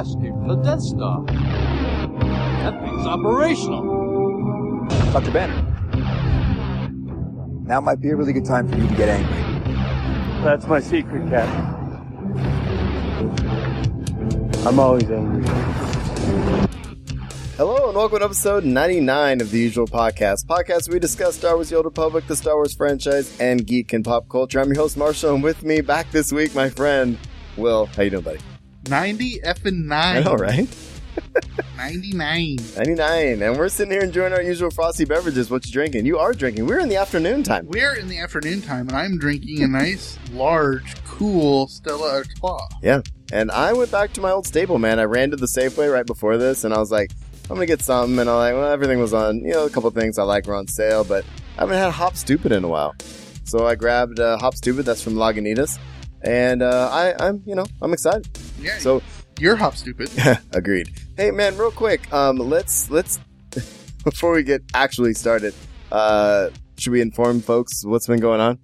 escaped from the Death Star. That thing's operational. Dr. Banner, now might be a really good time for you to get angry. That's my secret, Captain. I'm always angry. Hello and welcome to episode 99 of The Usual Podcast. Podcast where we discuss Star Wars: The Old Republic, the Star Wars franchise, and geek and pop culture. I'm your host, Marshall, and with me back this week, my friend, Will. How you doing, buddy? 90 effing 9. I know, right? 99. And we're sitting here enjoying our usual frosty beverages. What you drinking? You are drinking. We're in the afternoon time. And I'm drinking a nice, large, cool Stella Artois. Yeah. And I went back to my old stable, man. I ran to the Safeway right before this, and I was like, I'm going to get something. And I'm like, well, everything was on, you know, a couple of things I like were on sale, but I haven't had Hop Stupid in a while. So I grabbed Hop Stupid. That's from Lagunitas. And I'm excited. Yeah. So you're Hop Stupid. Agreed. Hey, man, real quick. Let's before we get actually started, should we inform folks what's been going on?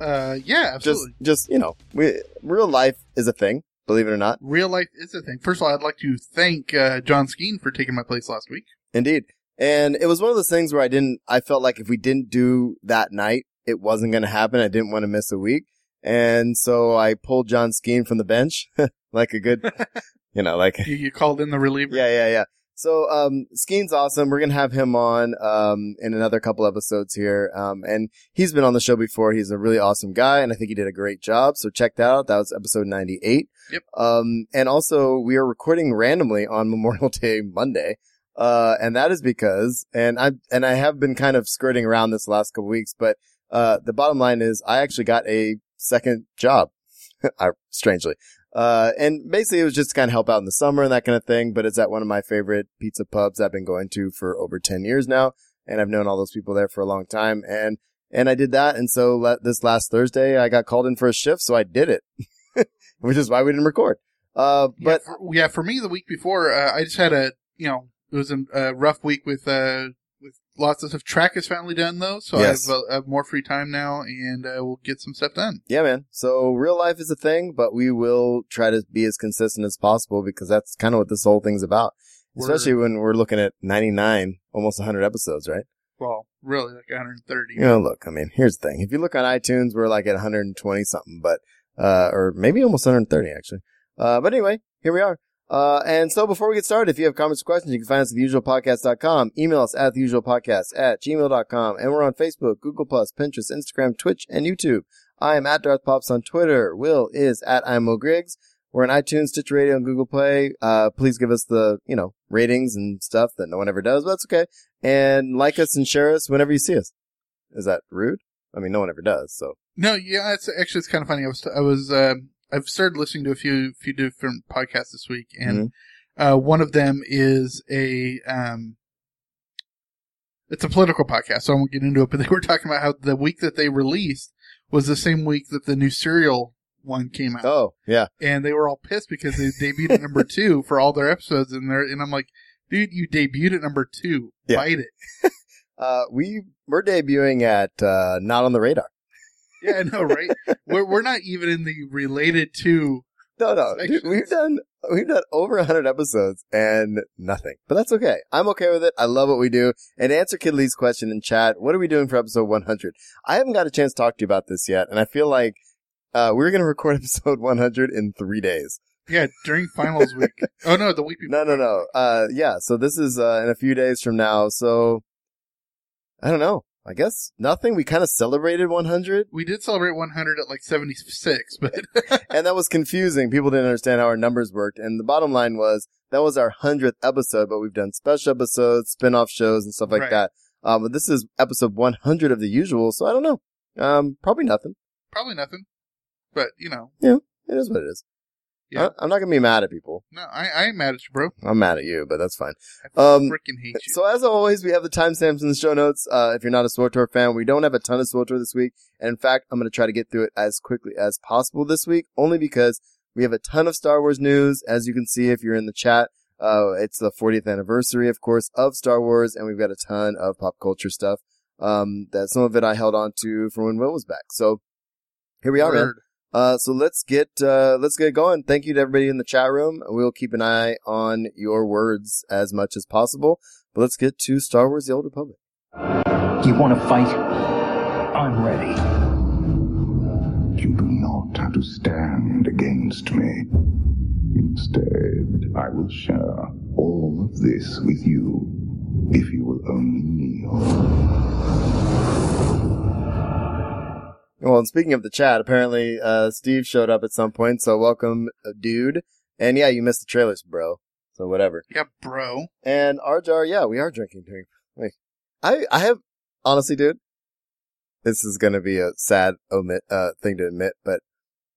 Yeah, absolutely. Just real life is a thing, believe it or not. Real life is a thing. First of all, I'd like to thank John Skeen for taking my place last week. Indeed. And it was one of those things where I felt like if we didn't do that night, it wasn't going to happen. I didn't want to miss a week. And so I pulled John Skeen from the bench, like a good, You called in the reliever? Yeah. So Skeen's awesome. We're going to have him on in another couple episodes here. And he's been on the show before. He's a really awesome guy, and I think he did a great job. So check that out. That was episode 98. Yep. And also, we are recording randomly on Memorial Day Monday. And that is because, and I have been kind of skirting around this last couple weeks, but the bottom line is I actually got a second job, strangely. And basically it was just to kind of help out in the summer and that kind of thing, but it's at one of my favorite pizza pubs I've been going to for over 10 years now, and I've known all those people there for a long time, and I did that, and so this last Thursday I got called in for a shift, so I did it, which is why we didn't record. But for me the week before, I just had it was a rough week with lots of stuff. Track is finally done, though, so yes. I have more free time now, and we'll get some stuff done. Yeah, man. So real life is a thing, but we will try to be as consistent as possible because that's kind of what this whole thing's about, especially when we're looking at 99, almost 100 episodes, right? Well, really, like 130. Look, I mean, here's the thing. If you look on iTunes, we're like at 120-something, but or maybe almost 130, actually. But anyway, here we are. And so before we get started, if you have comments or questions, you can find us at theusualpodcast.com, email us at theusualpodcast@gmail.com, and we're on Facebook, Google+, Pinterest, Instagram, Twitch, and YouTube. I am at Darth Pops on Twitter. Will is at IMO Griggs. We're on iTunes, Stitcher Radio, and Google Play. Please give us the, ratings and stuff that no one ever does, but that's okay. And like us and share us whenever you see us. Is that rude? I mean, no one ever does, so. No, yeah, it's kind of funny. I've started listening to a few different podcasts this week, and one of them is it's a political podcast, so I won't get into it, but they were talking about how the week that they released was the same week that the new Serial one came out. Oh, yeah. And they were all pissed because they debuted at number 2 for all their episodes, and I'm like, dude, you debuted at number 2. Yeah. Bite it. We're debuting at Not on the Radar. Yeah, I know, right? We're not even in the related to. No, dude, we've done over 100 episodes and nothing, but that's okay. I'm okay with it. I love what we do. And answer Kid Lee's question in chat. What are we doing for episode 100? I haven't got a chance to talk to you about this yet, and I feel like we're going to record episode 100 in 3 days. Yeah, during finals week. Oh no, the week before. No. So this is in a few days from now. So I don't know. I guess nothing. We kind of celebrated 100. We did celebrate 100 at like 76, but... And that was confusing. People didn't understand how our numbers worked. And the bottom line was that was our 100th episode, but we've done special episodes, spin-off shows, and stuff like that. But this is episode 100 of The Usual, so I don't know. Probably nothing. But, Yeah, it is what it is. Yeah. I'm not going to be mad at people. No, I ain't mad at you, bro. I'm mad at you, but that's fine. I freaking hate you. So as always, we have the timestamps in the show notes. If you're not a SWTOR fan, we don't have a ton of SWTOR this week. And in fact, I'm going to try to get through it as quickly as possible this week, only because we have a ton of Star Wars news. As you can see, if you're in the chat, it's the 40th anniversary, of course, of Star Wars. And we've got a ton of pop culture stuff that some of it I held on to from when Will was back. So here we are, man. So let's get going. Thank you to everybody in the chat room. We'll keep an eye on your words as much as possible. But let's get to Star Wars: The Old Republic. You want to fight? I'm ready. You do not have to stand against me. Instead, I will share all of this with you if you will only kneel. Well, and speaking of the chat, apparently Steve showed up at some point, so welcome, dude. And yeah, you missed the trailers, bro. So whatever. Yeah, bro. And Arjar, yeah, we are drinking. Wait, I have, honestly, dude, this is going to be a sad thing to admit, but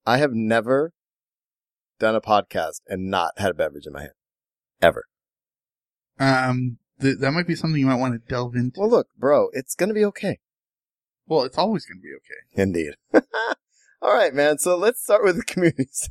I have never done a podcast and not had a beverage in my hand. Ever. That might be something you might want to delve into. Well, look, bro, it's going to be okay. Well, it's always going to be okay. Indeed. All right, man. So let's start with the communities.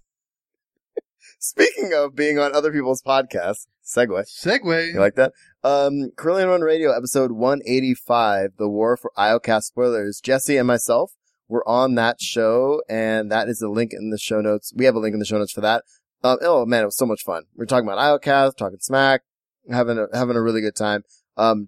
Speaking of being on other people's podcasts, segue. You like that? Corellian Run Radio, episode 185, The War for Iokath Spoilers. Jesse and myself were on that show, and that is the link in the show notes. We have a link in the show notes for that. Oh, man, it was so much fun. We're talking about Iokath, talking smack, having a really good time.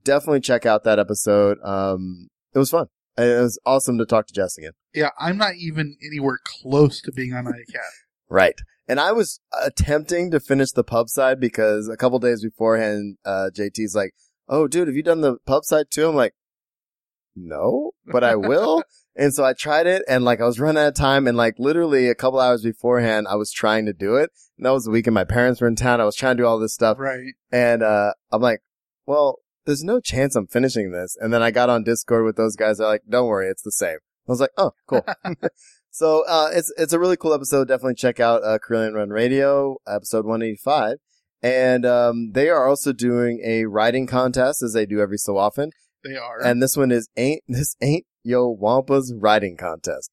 Definitely check out that episode. It was fun. It was awesome to talk to Jess again. Yeah, I'm not even anywhere close to being on Iokath. Right. And I was attempting to finish the pub side because a couple days beforehand, JT's like, oh, dude, have you done the pub side too? I'm like, no, but I will. And so I tried it, and I was running out of time, and literally a couple hours beforehand, I was trying to do it. And that was the weekend my parents were in town. I was trying to do all this stuff. Right. And I'm like, well, there's no chance I'm finishing this. And then I got on Discord with those guys. They're like, don't worry, it's the same. I was like, oh, cool. So it's a really cool episode. Definitely check out Corellian Run Radio, episode 185. And they are also doing a writing contest, as they do every so often. They are. And this one is Ain't Yo Wampa's Writing Contest.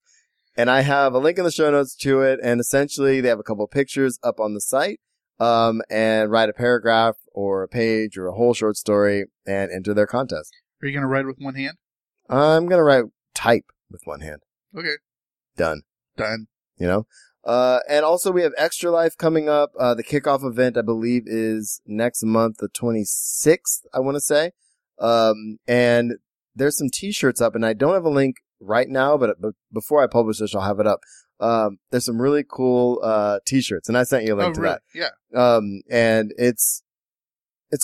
And I have a link in the show notes to it. And essentially, they have a couple of pictures up on the site. And write a paragraph or a page or a whole short story and enter their contest. Are you going to write with one hand? I'm going to type with one hand. Okay. Done. You know? And also we have Extra Life coming up. The kickoff event, I believe, is next month, the 26th, I want to say. And there's some t-shirts up, and I don't have a link right now, but before I publish this, I'll have it up. There's some really cool t-shirts, and I sent you a link to really? That. Yeah. And it's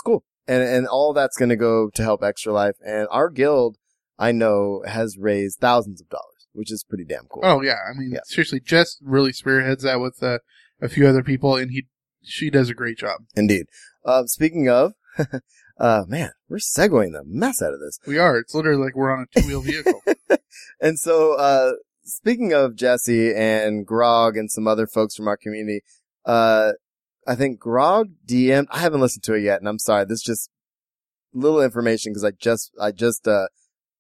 cool, and all that's going to go to help Extra Life, and our guild, I know, has raised thousands of dollars, which is pretty damn cool. Oh yeah, I mean, yeah. Seriously, Jess really spearheads that with a few other people, and she does a great job. Indeed. Speaking of, man, we're segueing the mess out of this. We are. It's literally like we're on a two-wheel vehicle. And so, speaking of Jesse and Grog and some other folks from our community, I think Grog DM'd. I haven't listened to it yet, and I'm sorry. This is just little information because I just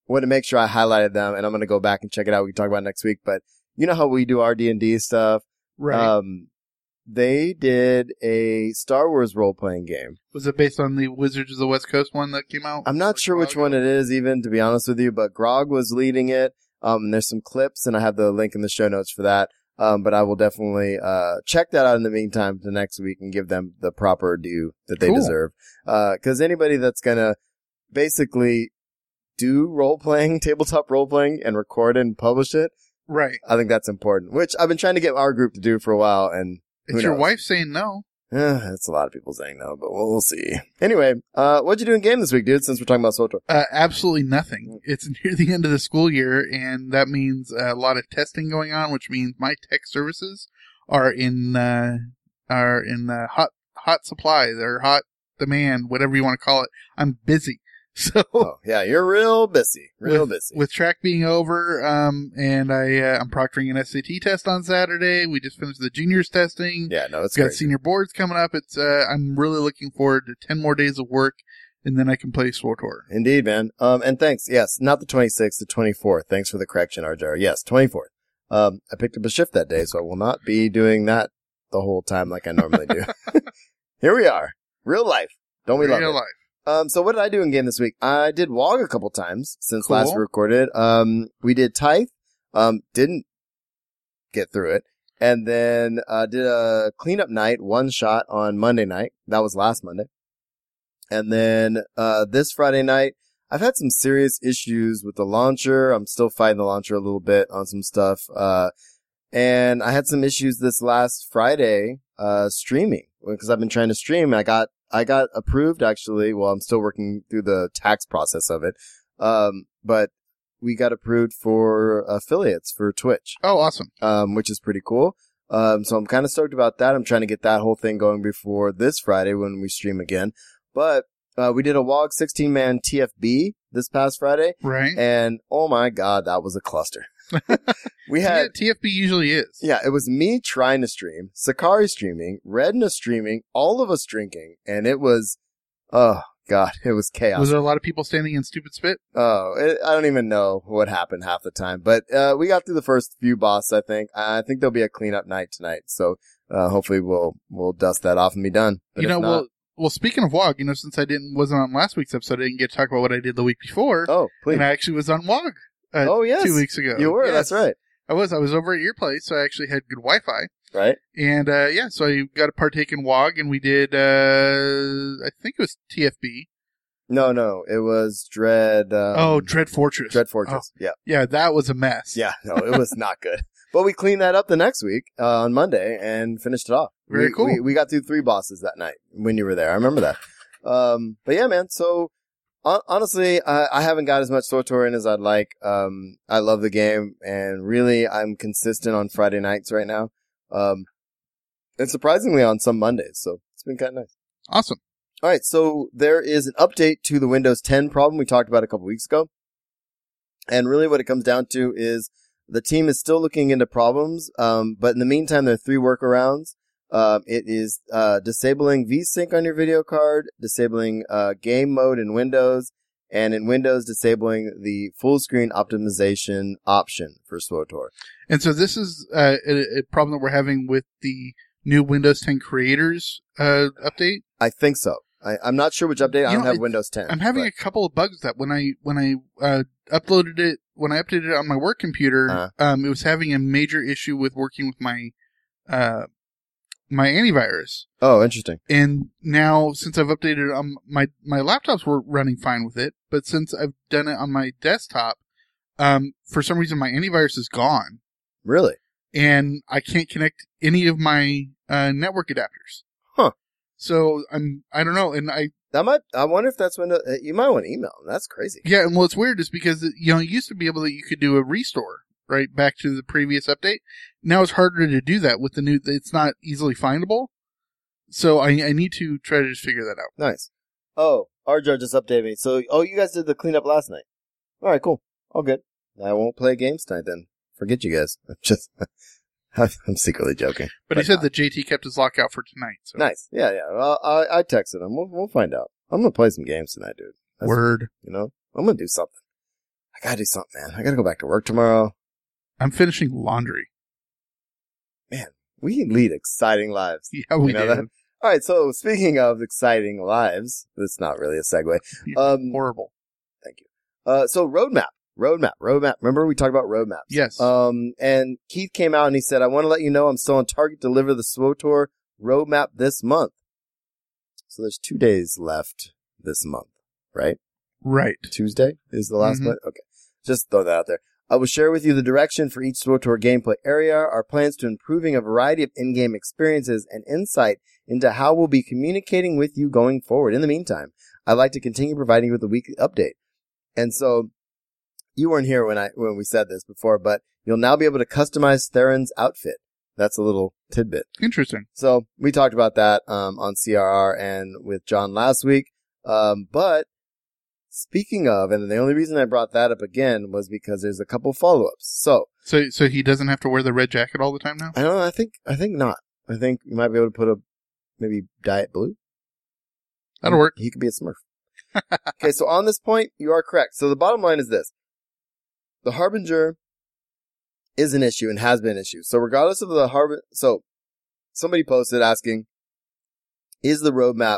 wanted to make sure I highlighted them, and I'm going to go back and check it out. We can talk about it next week, but you know how we do our D&D stuff. Right. They did a Star Wars role-playing game. Was it based on the Wizards of the West Coast one that came out? I'm not sure Grog? Which one it is, even, to be honest with you, but Grog was leading it. And there's some clips, and I have the link in the show notes for that. But I will definitely check that out in the meantime for next week and give them the proper due that they deserve. Because anybody that's going to basically do role-playing, tabletop role-playing, and record it and publish it, right? I think that's important, which I've been trying to get our group to do for a while. And it's your wife saying no. It's a lot of people saying no, but we'll see. Anyway, what'd you do in game this week, dude, since we're talking about Soul Tour? Absolutely nothing. It's near the end of the school year, and that means a lot of testing going on, which means my tech services are in hot supply. They're hot demand, whatever you want to call it. I'm busy. So you're real busy. With track being over, and I'm proctoring an SAT test on Saturday. We just finished the juniors testing. Yeah, no, it's got senior boards coming up. It's I'm really looking forward to 10 more days of work, and then I can play SWTOR. Indeed, man. And thanks. Yes, not the 26th, the 24th. Thanks for the correction, Arjar. Yes, 24th. I picked up a shift that day, so I will not be doing that the whole time like I normally do. Here we are, real life. Don't we love it? Real life. So what did I do in game this week? I did WOG a couple times since last we recorded. We did Tithe. Didn't get through it. And then did a cleanup night, one shot on Monday night. That was last Monday. And then this Friday night, I've had some serious issues with the launcher. I'm still fighting the launcher a little bit on some stuff. And I had some issues this last Friday streaming, because I've been trying to stream. And I got approved, actually. Well, I'm still working through the tax process of it. But we got approved for affiliates for Twitch. Oh, awesome. Which is pretty cool. So I'm kind of stoked about that. I'm trying to get that whole thing going before this Friday when we stream again. But we did a WOG 16-man TFB this past Friday. Right. And, oh, my God, that was a cluster. We had... Yeah, TFB usually is. Yeah, it was me trying to stream, Sakari streaming, Redna streaming, all of us drinking. And it was... Oh, God, it was chaos. Was there a lot of people standing in Stupid Spit? Oh, I don't even know what happened half the time. But we got through the first few bosses, I think. I think there'll be a cleanup night tonight. So hopefully we'll dust that off and be done. But you know, Well, speaking of WOG, you know, since I wasn't on last week's episode, I didn't get to talk about what I did the week before. Oh, please. And I actually was on WOG 2 weeks ago. You were, yes. That's right. I was over at your place, so I actually had good Wi-Fi. Right. And, so I got to partake in WOG, and we did, I think it was TFB. No, it was Dread... Dread Fortress. Dread Fortress, yeah. Yeah, that was a mess. Yeah, no, it was not good. But we cleaned that up the next week on Monday and finished it off. Very cool. We got through 3 bosses that night when you were there. I remember that. But yeah, man. So honestly, I haven't got as much Star Tours in as I'd like. I love the game, and really, I'm consistent on Friday nights right now, and surprisingly on some Mondays. So it's been kind of nice. Awesome. All right. So there is an update to the Windows 10 problem we talked about a couple weeks ago, and really, what it comes down to is the team is still looking into problems, but in the meantime, there are 3 workarounds. It is disabling VSync on your video card, disabling game mode in Windows, and in Windows, disabling the full screen optimization option for SWTOR. And so this is a problem that we're having with the new Windows 10 Creators update? I think so. I'm not sure which update. I don't have Windows 10. I'm having a couple of bugs that when I uploaded it, when I updated it on my work computer, it was having a major issue with working with my my antivirus. Oh, interesting. And now, since I've updated it on my laptops were running fine with it, but since I've done it on my desktop, for some reason my antivirus is gone. Really? And I can't connect any of my network adapters. Huh. So I don't know, and I wonder if that's Windows. You might want to email them. That's crazy. Yeah, and what's weird is because it used to be able that you could do a restore right back to the previous update. Now it's harder to do that with the new. It's not easily findable. So I need to try to just figure that out. Nice. Oh, RJ just updated me. So you guys did the cleanup last night. All right, cool, all good. I won't play games tonight then. Forget you guys. I'm secretly joking. But he said that JT kept his lock out for tonight. So. Nice. Yeah. Well, I texted him. We'll find out. I'm going to play some games tonight, dude. That's word. I'm going to do something. I got to do something, man. I got to go back to work tomorrow. I'm finishing laundry. Man, we lead exciting lives. Yeah, we do. That? All right. So speaking of exciting lives, that's not really a segue. Horrible. Thank you. So Roadmap. Remember we talked about roadmaps? Yes. And Keith came out and he said, I want to let you know I'm still on target to deliver the SWTOR roadmap this month. So there's 2 days left this month, right? Right. Tuesday is the last one? Okay. Just throw that out there. I will share with you the direction for each SWTOR gameplay area, our plans to improving a variety of in-game experiences, and insight into how we'll be communicating with you going forward. In the meantime, I'd like to continue providing you with a weekly update. And so... You weren't here when we said this before, but you'll now be able to customize Theron's outfit. That's a little tidbit. Interesting. So we talked about that on CRR and with John last week. But speaking of, and the only reason I brought that up again was because there's a couple follow-ups. So he doesn't have to wear the red jacket all the time now? I don't know. I think not. I think you might be able to put maybe dyed blue. That'll work. He could be a Smurf. Okay, so on this point, you are correct. So the bottom line is this. The Harbinger is an issue and has been an issue. So regardless of the Harbinger... So somebody posted asking, is the roadmap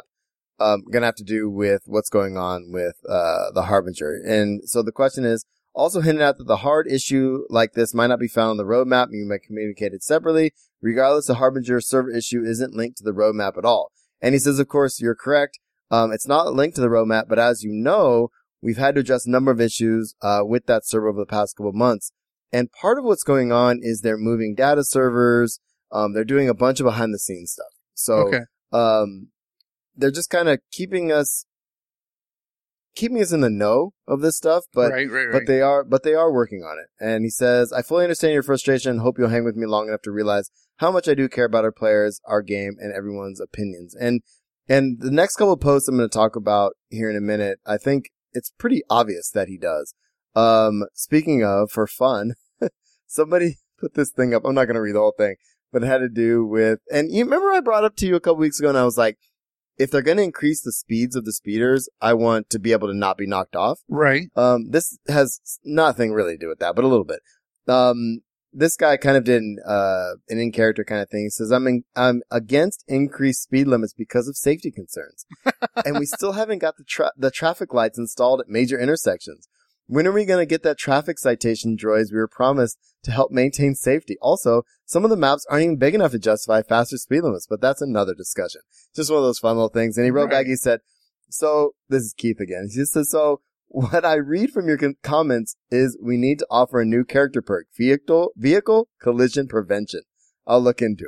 going to have to do with what's going on with the Harbinger? And so the question is, Also hinted out that the hard issue like this might not be found on the roadmap, and you might communicate it separately. Regardless, the Harbinger server issue isn't linked to the roadmap at all. And he says, of course, you're correct. It's not linked to the roadmap, but as you know, we've had to address a number of issues with that server over the past couple of months. And part of what's going on is they're moving data servers. They're doing a bunch of behind-the-scenes stuff. So they're just kind of keeping us in the know of this stuff, but they are working on it. And he says, I fully understand your frustration and hope you'll hang with me long enough to realize how much I do care about our players, our game, and everyone's opinions. And the next couple of posts I'm going to talk about here in a minute, I think it's pretty obvious that he does. Speaking of, for fun, somebody put this thing up. I'm not going to read the whole thing, but it had to do with, and you remember I brought up to you a couple weeks ago and I was like, if they're going to increase the speeds of the speeders, I want to be able to not be knocked off. Right. This has nothing really to do with that, but a little bit. This guy kind of did an in-character kind of thing. He says, I'm against increased speed limits because of safety concerns. And we still haven't got the traffic lights installed at major intersections. When are we going to get that traffic citation droids we were promised to help maintain safety? Also, some of the maps aren't even big enough to justify faster speed limits, but that's another discussion. Just one of those fun little things. And he wrote back, he said, so this is Keith again. He says, so what I read from your comments is we need to offer a new character perk, vehicle collision prevention. I'll look into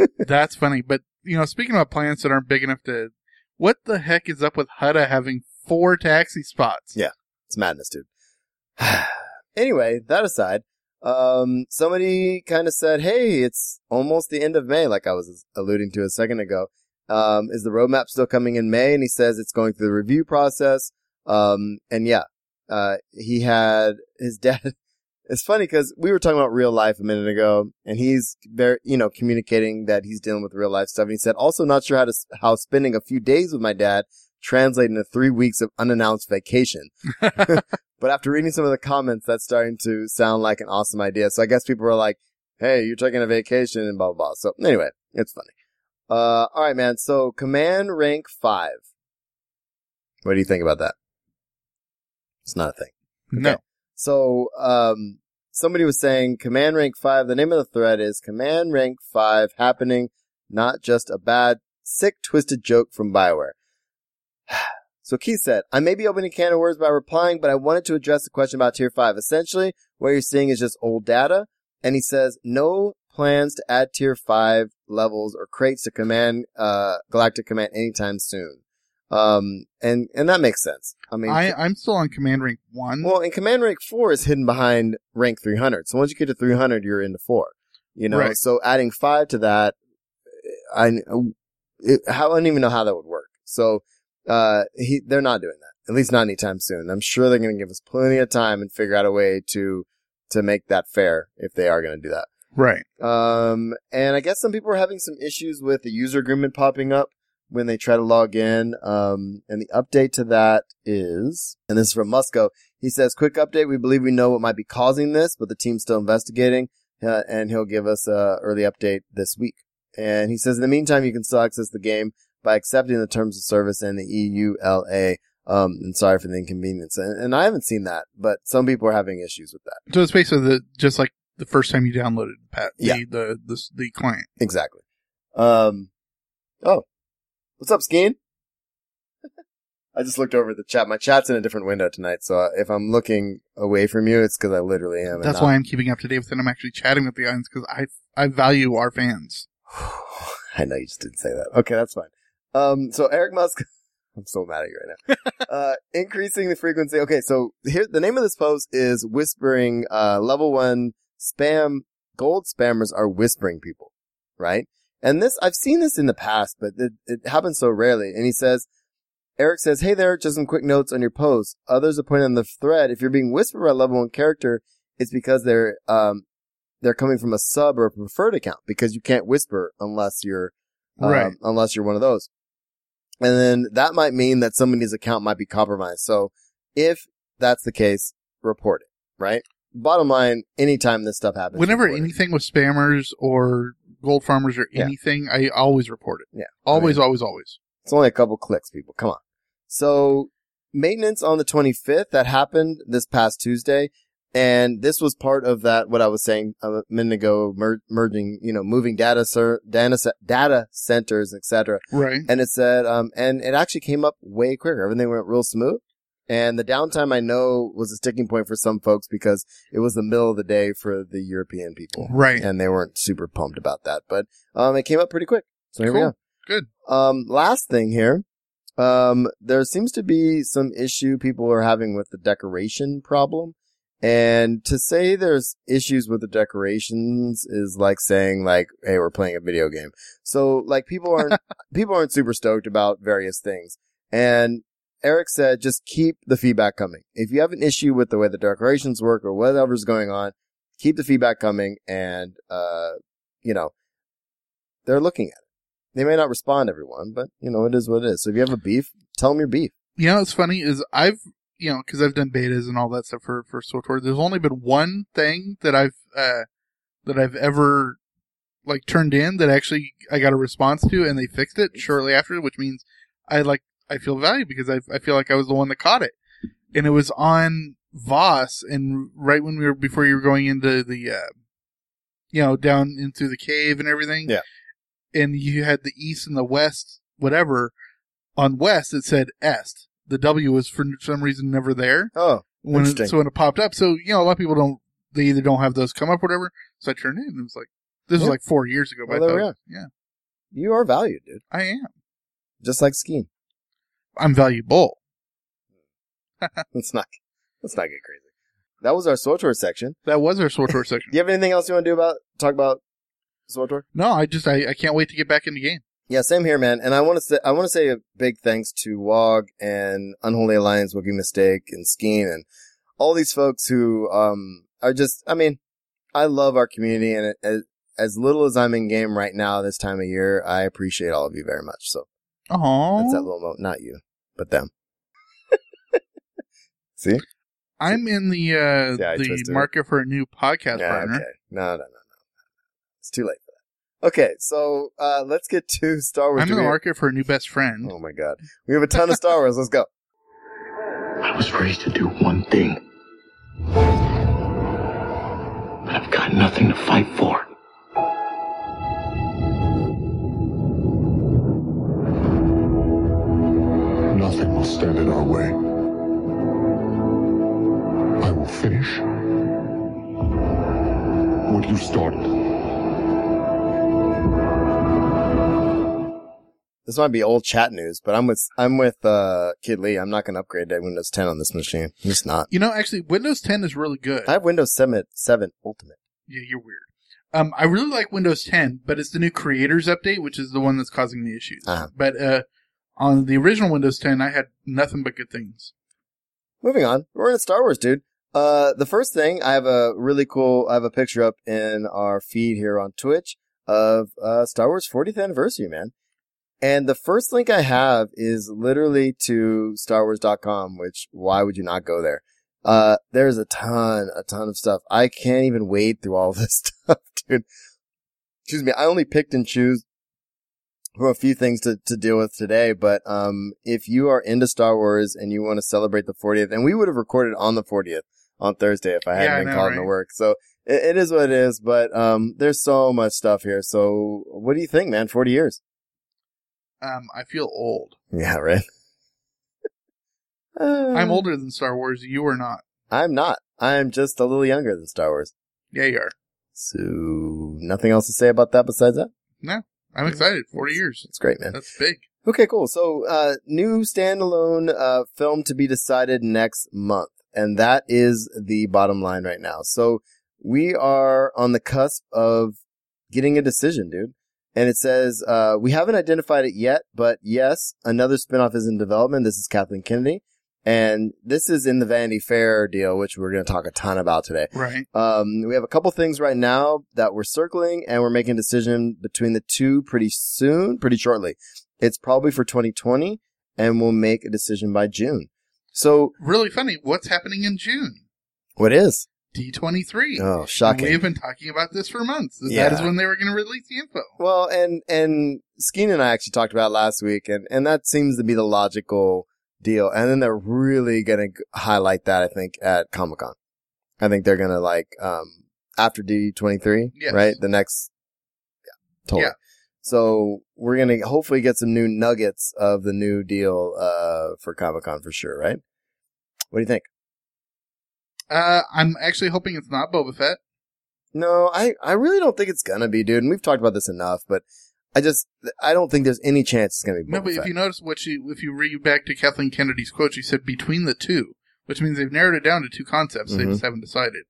it. That's funny. But, you know, speaking about plants that aren't big enough to, what the heck is up with Hutta having 4 taxi spots? Yeah, it's madness, dude. Anyway, that aside, somebody kind of said, hey, it's almost the end of May, like I was alluding to a second ago. Is the roadmap still coming in May? And he says it's going through the review process. He had his dad. It's funny because we were talking about real life a minute ago, and he's very, communicating that he's dealing with real life stuff. And he said, also not sure how spending a few days with my dad translating to 3 weeks of unannounced vacation. But after reading some of the comments, that's starting to sound like an awesome idea. So I guess people are like, hey, you're taking a vacation and blah, blah, blah. So anyway, it's funny. All right, man. So command rank 5. What do you think about that? It's not a thing. Okay. No. So somebody was saying command rank 5. The name of the thread is command rank 5 happening, not just a bad, sick, twisted joke from BioWare. So Keith said, I may be opening a can of words by replying, but I wanted to address the question about Tier 5. Essentially, what you're seeing is just old data. And he says, no plans to add Tier 5 levels or crates to command Galactic Command anytime soon. And that makes sense. I mean, I'm still on Command Rank 1. Well, and Command Rank 4 is hidden behind Rank 300. So once you get to 300, you're into 4. Right. So adding 5 to that, I don't even know how that would work. So... they're not doing that, at least not anytime soon. I'm sure they're going to give us plenty of time and figure out a way to make that fair if they are going to do that. Right. And I guess some people are having some issues with the user agreement popping up when they try to log in. And the update to that is, and this is from Musco. He says, quick update. We believe we know what might be causing this, but the team's still investigating, and he'll give us a early update this week. And he says, in the meantime, you can still access the game by accepting the terms of service and the EULA, and sorry for the inconvenience. And I haven't seen that, but some people are having issues with that. So it's basically just like the first time you downloaded the client. Exactly. Oh, what's up, Skeen? I just looked over at the chat. My chat's in a different window tonight, so if I'm looking away from you, it's because I literally am. That's why I'm keeping up to date with it. I'm actually chatting with the audience because I value our fans. I know you just didn't say that. Okay, that's fine. So Eric Musk, I'm so mad at you right now, increasing the frequency. Okay. So here, the name of this post is whispering, level 1 spam. Gold spammers are whispering people, right? And this, I've seen this in the past, but it happens so rarely. And he says, Eric says, hey there, just some quick notes on your post. Others are pointing on the thread. If you're being whispered by a level 1 character, it's because they're coming from a sub or a preferred account, because you can't whisper unless you're, unless you're one of those. And then that might mean that somebody's account might be compromised. So if that's the case, report it, right? Bottom line, anytime this stuff happens. Whenever anything with spammers or gold farmers or anything, I always report it. Yeah. Always. It's only a couple clicks, people. Come on. So maintenance on the 25th, that happened this past Tuesday. And this was part of that, what I was saying a minute ago, merging, you know, moving data centers, et cetera. Right. And it said, and it actually came up way quicker. Everything went real smooth. And the downtime, I know, was a sticking point for some folks because it was the middle of the day for the European people. Right. And they weren't super pumped about that. But it came up pretty quick. So here we go. Good. Last thing here. There seems to be some issue people are having with the decoration problem. And to say there's issues with the decorations is like saying, like, hey, we're playing a video game. So, like, people aren't super stoked about various things. And Eric said, just keep the feedback coming. If you have an issue with the way the decorations work or whatever's going on, keep the feedback coming. And, you know, they're looking at it. They may not respond, everyone, but, you know, it is what it is. So if you have a beef, tell them your beef. You know, what's funny is because I've done betas and all that stuff for Star Tours. There's only been one thing that I've ever, like, turned in that actually I got a response to, and they fixed it shortly after, which means I feel valued because I feel like I was the one that caught it. And it was on Voss, and right when before you were going into the, down into the cave and everything. Yeah. And you had the east and the west, whatever. On west, it said est. The W was for some reason never there. Oh, interesting. So when it popped up. So, you know, a lot of people they either don't have those come up or whatever. So I turned in and it was like, this was like 4 years ago. But I thought, yeah. You are valued, dude. I am. Just like skiing. I'm valuable. Let's not get crazy. That was our SWTOR section. Do you have anything else you want to talk about SWTOR? No, I can't wait to get back in the game. Yeah, same here, man. And I want to say a big thanks to Wog and Unholy Alliance, Wookiee Mistake, and Skeen, and all these folks who are just. I mean, I love our community, and as little as I'm in game right now this time of year, I appreciate all of you very much. So, that's that little moment. Not you. But them. See? I'm in the market for a new podcast partner. Okay. No. It's too late for that. Okay, so let's get to Star Wars. I'm in the market for a new best friend. Oh, my God. We have a ton of Star Wars. Let's go. I was raised to do one thing. But I've got nothing to fight for. Nothing will stand in our way. I will finish what you started. This might be old chat news, but I'm with Kid Lee. I'm not going to upgrade to Windows 10 on this machine. I'm just not. You know, actually, Windows 10 is really good. I have Windows 7 Ultimate. Yeah, you're weird. I really like Windows 10, but it's the new Creators Update, which is the one that's causing the issues. Uh-huh. But on the original Windows 10, I had nothing but good things. Moving on. We're in Star Wars, dude. The first thing, I have a picture up in our feed here on Twitch of Star Wars 40th anniversary, man. And the first link I have is literally to StarWars.com, which why would you not go there? There's a ton of stuff. I can't even wade through all this stuff, dude. Excuse me. I only picked and choose a few things to deal with today, but if you are into Star Wars and you want to celebrate the 40th, and we would have recorded on the 40th on Thursday if I hadn't been called into work. So it is what it is, but there's so much stuff here. So what do you think, man? 40 years. I feel old. Yeah, right? I'm older than Star Wars. You are not. I'm not. I'm just a little younger than Star Wars. Yeah, you are. So nothing else to say about that besides that? No. I'm excited. 40 years. It's great, man. That's big. Okay, cool. So, new standalone film to be decided next month. And that is the bottom line right now. So, we are on the cusp of getting a decision, dude. And it says, we haven't identified it yet, but yes, another spinoff is in development. This is Kathleen Kennedy. And this is in the Vanity Fair deal, which we're going to talk a ton about today. Right. We have a couple things right now that we're circling, and we're making a decision between the two pretty shortly. It's probably for 2020, and we'll make a decision by June. So really funny. What's happening in June? What is? D23. Oh, shocking. And we've been talking about this for months. That is when they were going to release the info. Well, and Skeen and I actually talked about it last week, and that seems to be the logical deal. And then they're really going to highlight that, I think, at Comic-Con. I think they're going to like, after D23, yes. right? The next, yeah, totally. Yeah. So we're going to hopefully get some new nuggets of the new deal, for Comic-Con for sure, right? What do you think? I'm actually hoping it's not Boba Fett. No, I really don't think it's going to be, dude. And we've talked about this enough, but I don't think there's any chance it's going to be Boba Fett. No, but if you notice if you read back to Kathleen Kennedy's quote, she said between the two, which means they've narrowed it down to two concepts. Mm-hmm. They just haven't decided.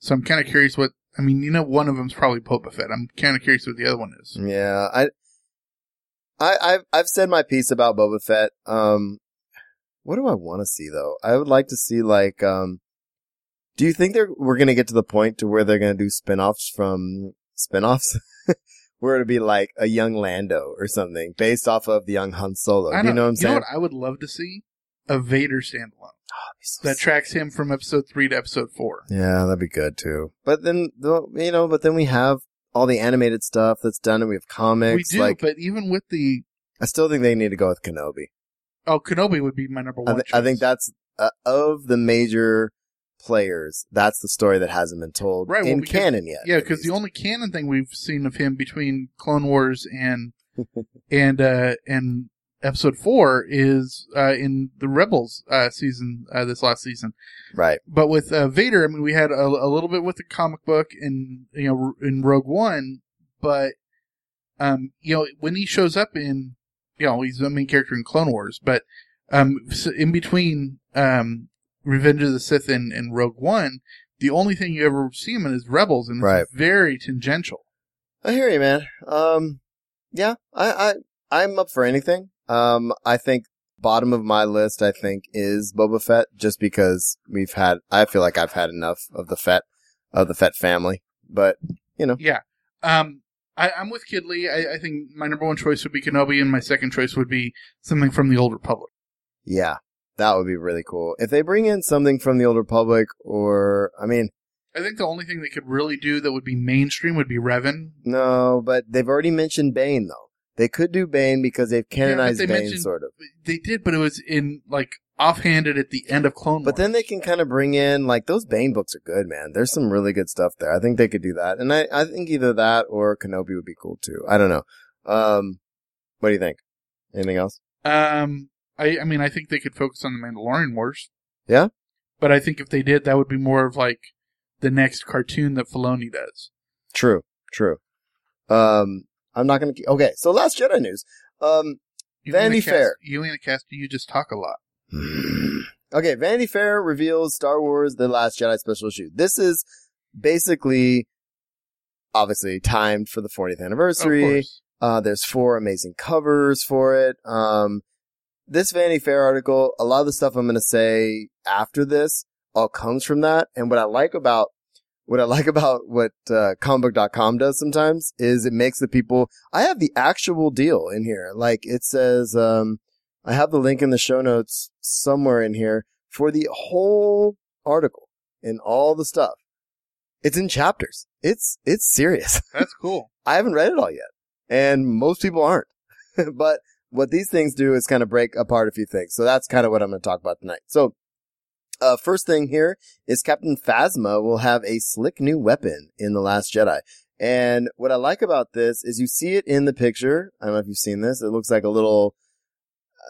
So I'm kind of curious one of them's probably Boba Fett. I'm kind of curious what the other one is. Yeah. I've said my piece about Boba Fett. What do I want to see though? I would like to see do you think we're going to get to the point to where they're going to do spinoffs from spinoffs? Where it'd be like a young Lando or something based off of the young Han Solo. You know what I'm saying? You know what I would love to see? A Vader standalone. Oh, that sick. Tracks him from episode 3 to episode 4. Yeah, that'd be good too. But then, but then we have all the animated stuff that's done and we have comics. We do, but even with I still think they need to go with Kenobi. Oh, Kenobi would be my number one choice. I think that's, of the major players, that's the story that hasn't been told in canon yet. Yeah, because the only canon thing we've seen of him between Clone Wars and and episode 4 is in the Rebels season this last season. Right. But with Vader, I mean, we had a little bit with the comic book and in Rogue One, but when he shows up in he's the main character in Clone Wars, but so in between Revenge of the Sith and Rogue One, the only thing you ever see him in is Rebels, and it's very tangential. I hear you, man. Yeah, I'm up for anything. I think bottom of my list, is Boba Fett, just because I feel like I've had enough of the Fett family, but Yeah. I'm with Kid Lee. I think my number one choice would be Kenobi, and my second choice would be something from the Old Republic. Yeah. That would be really cool. If they bring in something from the Old Republic I think the only thing they could really do that would be mainstream would be Revan. No, but they've already mentioned Bane, though. They could do Bane because they've canonized Bane, sort of. They did, but it was in, offhanded at the end of Clone Wars. But then they can kind of bring in, those Bane books are good, man. There's some really good stuff there. I think they could do that. And I think either that or Kenobi would be cool, too. I don't know. What do you think? Anything else? I think they could focus on the Mandalorian Wars. Yeah? But I think if they did, that would be more of the next cartoon that Filoni does. True. I'm not going to... Okay, so Last Jedi news. Vanity Fair. You and Iokath, you just talk a lot. Okay, Vanity Fair reveals Star Wars The Last Jedi special issue. This is basically, obviously, timed for the 40th anniversary. Of course. There's 4 amazing covers for it. This Vanity Fair article, a lot of the stuff I'm going to say after this all comes from that. And what I like about what comicbook.com does sometimes is it makes the people... I have the actual deal in here. It says... I have the link in the show notes somewhere in here for the whole article and all the stuff. It's in chapters. It's serious. That's cool. I haven't read it all yet. And most people aren't. But... what these things do is kind of break apart a few things. So that's kind of what I'm going to talk about tonight. So, first thing here is Captain Phasma will have a slick new weapon in The Last Jedi. And what I like about this is you see it in the picture. I don't know if you've seen this. It looks like a little,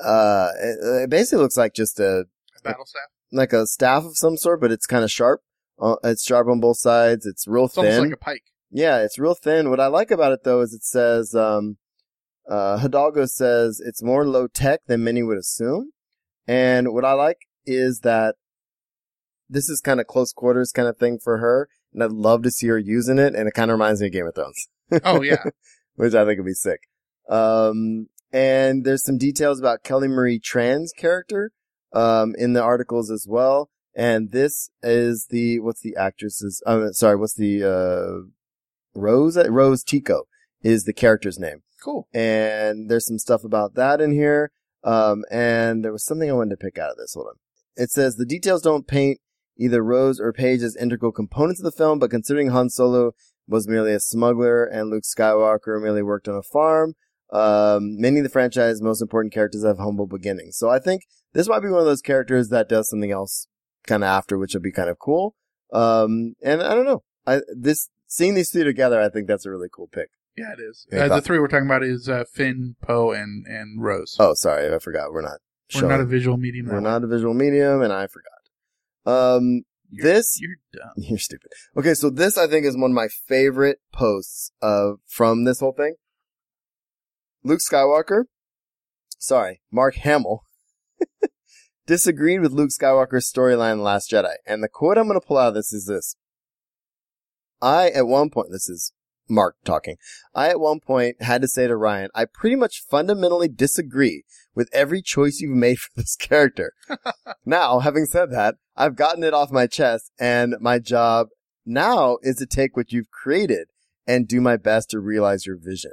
it basically looks like just a battle staff, like a staff of some sort, but it's kind of sharp. It's sharp on both sides. It's real thin. It's almost like a pike. Yeah, it's real thin. What I like about it though is it says, Hidalgo says it's more low-tech than many would assume. And what I like is that this is kind of close quarters kind of thing for her. And I'd love to see her using it. And it kind of reminds me of Game of Thrones. Oh, yeah. Which I think would be sick. And there's some details about Kelly Marie Tran's character in the articles as well. And this is Rose Tico is the character's name. Cool. And there's some stuff about that in here. And there was something I wanted to pick out of this. Hold on. It says the details don't paint either Rose or Paige as integral components of the film, but considering Han Solo was merely a smuggler and Luke Skywalker merely worked on a farm, many of the franchise's most important characters have humble beginnings. So I think this might be one of those characters that does something else kind of after, which will be kind of cool. And I don't know. Seeing these three together, I think that's a really cool pick. Yeah, it is. The three we're talking about is Finn, Poe, and Rose. Oh, sorry. I forgot. We're not a visual medium. We're not a visual medium, and I forgot. You're dumb. You're stupid. Okay, so this, I think, is one of my favorite posts from this whole thing. Luke Skywalker. Sorry, Mark Hamill. disagreed with Luke Skywalker's storyline in The Last Jedi. And the quote I'm going to pull out of this is this. At one point, this is Mark talking. I, at one point, had to say to Ryan, I pretty much fundamentally disagree with every choice you've made for this character. Now, having said that, I've gotten it off my chest, and my job now is to take what you've created and do my best to realize your vision.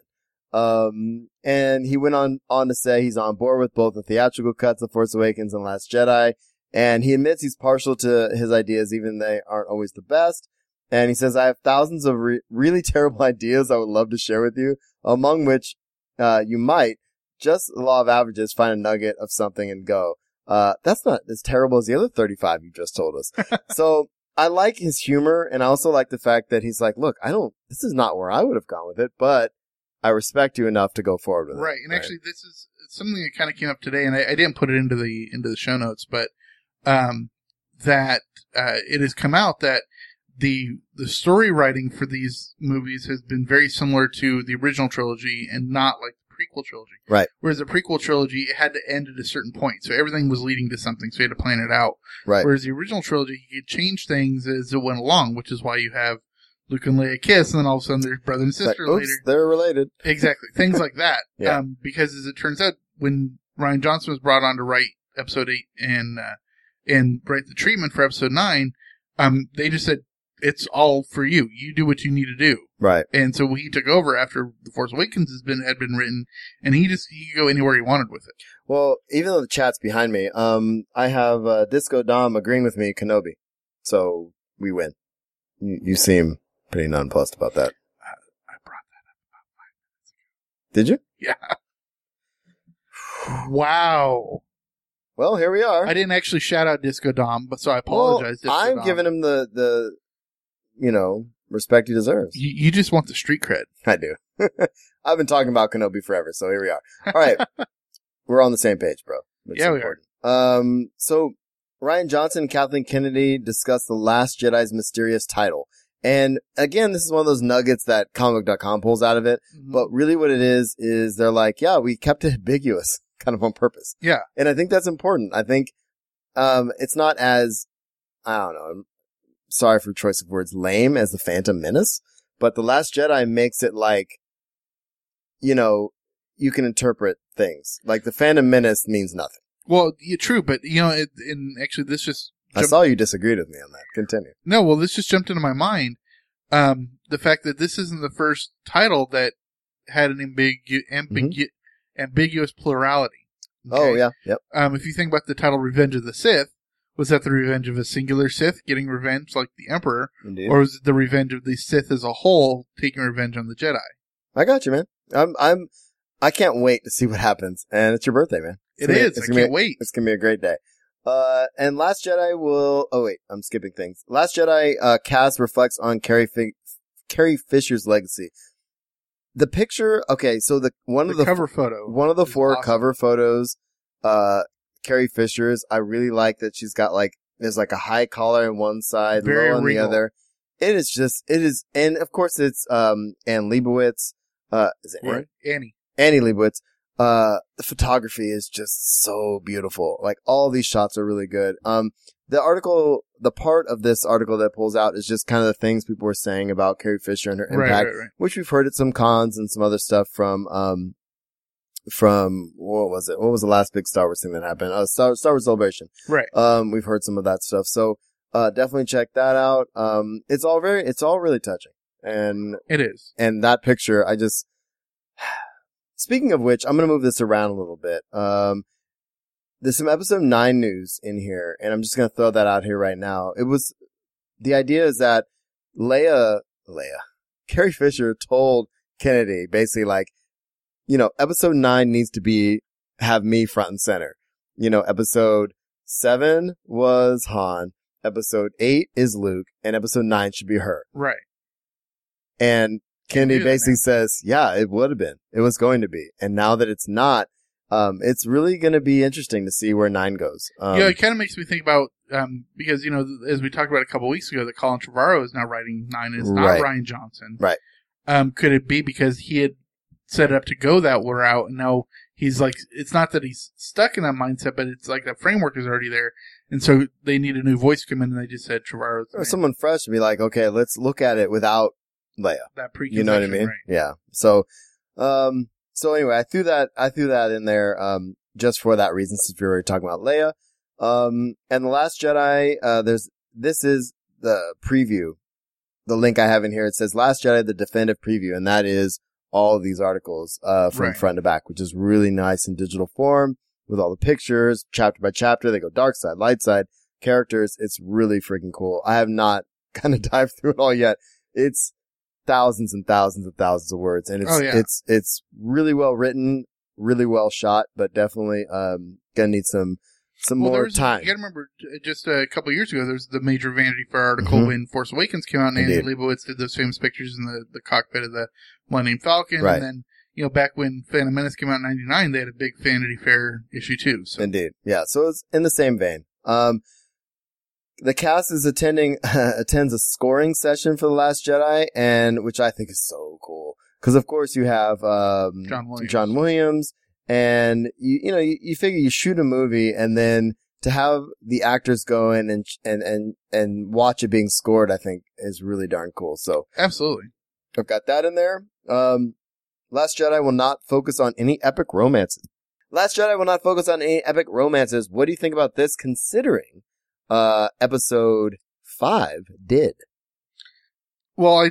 And he went on to say he's on board with both the theatrical cuts of Force Awakens and Last Jedi, and he admits he's partial to his ideas, even they aren't always the best. And he says, I have thousands of really terrible ideas I would love to share with you, among which you might, just the law of averages, find a nugget of something and go. That's not as terrible as the other 35 you just told us. So I like his humor, and I also like the fact that he's like, look, this is not where I would have gone with it, but I respect you enough to go forward with it. Right, and actually this is something that kind of came up today, and I didn't put it into the show notes, but that it has come out that the story writing for these movies has been very similar to the original trilogy and not like the prequel trilogy. Right. Whereas the prequel trilogy, it had to end at a certain point. So everything was leading to something. So you had to plan it out. Right. Whereas the original trilogy, you could change things as it went along, which is why you have Luke and Leia kiss and then all of a sudden they're brother and sister later. They're related. Exactly. Things like that. Yeah. Because as it turns out, when Ryan Johnson was brought on to write episode 8 and write the treatment for episode 9, they just said, it's all for you. You do what you need to do. Right. And so he took over after The Force Awakens had been written, and he could go anywhere he wanted with it. Well, even though the chat's behind me, I have Disco Dom agreeing with me, Kenobi. So we win. You seem pretty nonplussed about that. I brought that up about 5 minutes ago. Did you? Yeah. Wow. Well, here we are. I didn't actually shout out Disco Dom, so I apologize. Well, I'm giving him the respect he deserves. You just want the street cred. I do. I've been talking about Kenobi forever, so here we are. All right. We're on the same page, bro. Yeah, we are. So Ryan Johnson and Kathleen Kennedy discussed The Last Jedi's mysterious title. And again, this is one of those nuggets that comic.com pulls out of it. Mm-hmm. But really what it is they're like, yeah, we kept it ambiguous kind of on purpose. Yeah. And I think that's important. I think it's not as, I don't know, sorry for choice of words, lame as The Phantom Menace, but The Last Jedi makes it like, you can interpret things. Like, The Phantom Menace means nothing. Well, yeah, true, but, and actually this just... I saw you disagreed with me on that. Continue. No, well, this just jumped into my mind. The fact that this isn't the first title that had an ambiguous plurality. Okay? Oh, yeah. Yep. If you think about the title Revenge of the Sith, was that the revenge of a singular Sith getting revenge like the Emperor? Indeed. Or was it the revenge of the Sith as a whole taking revenge on the Jedi? I got you, man. I can't wait to see what happens. And it's your birthday, man. It is. I can't wait. It's going to be a great day. And Last Jedi will... Oh, wait. I'm skipping things. Last Jedi cast reflects on Carrie Fisher's legacy. The picture... Okay, so one of the four cover photos... Carrie Fisher's. I really like that she's got there's a high collar on one side, very low on regal. The other. It is, and of course it's Anne Leibovitz. Is it Annie? Annie Leibovitz. The photography is just so beautiful. Like all these shots are really good. The part of this article that pulls out is just kind of the things people were saying about Carrie Fisher and her impact, right. Which we've heard at some cons and some other stuff from what was it? What was the last big Star Wars thing that happened? Star Wars Celebration. Right. We've heard some of that stuff. So, definitely check that out. It's all really touching. And it is. And that picture, speaking of which, I'm going to move this around a little bit. There's some episode 9 news in here, and I'm just going to throw that out here right now. The idea is that Carrie Fisher told Kennedy basically episode 9 needs to have me front and center. Episode 7 was Han. episode 8 is Luke, and episode 9 should be her. Right. And Kennedy basically says, yeah, it would have been. It was going to be. And now that it's not, it's really going to be interesting to see where 9 goes. Yeah, it kind of makes me think about, because, you know, as we talked about a couple weeks ago, that Colin Trevorrow is now writing 9, and it's not Ryan Johnson. Right. Could it be because he had set it up to go that route, and now he's like, it's not that he's stuck in that mindset, but it's like that framework is already there. And so they need a new voice to come in, and they just said Trevorrow's or name. Someone fresh to be like, okay, let's look at it without Leia. That preconception, you know what I mean? Right. Yeah. So anyway, I threw that in there, just for that reason, since we were talking about Leia. And The Last Jedi, this is the preview. The link I have in here, it says Last Jedi, the definitive preview. And that is all of these articles, from front to back, which is really nice in digital form with all the pictures, chapter by chapter. They go dark side, light side, characters. It's really freaking cool. I have not kind of dived through it all yet. It's thousands and thousands and thousands of words, and it's really well written, really well shot, but definitely gonna need some more time. You gotta remember, just a couple of years ago, there's the major Vanity Fair article when Force Awakens came out, and Andy Leibovitz did those famous pictures in the cockpit of the Millennium Falcon, and then, you know, back when Phantom Menace came out in 99, they had a big Vanity Fair issue too. So. Indeed, yeah. So it's in the same vein. The cast is attends a scoring session for The Last Jedi, and which I think is so cool because, of course, you have John Williams, and you figure you shoot a movie, and then to have the actors go in and watch it being scored, I think is really darn cool. So absolutely, I've got that in there. Last Jedi will not focus on any epic romances. What do you think about this? Considering. Episode 5 did. Well,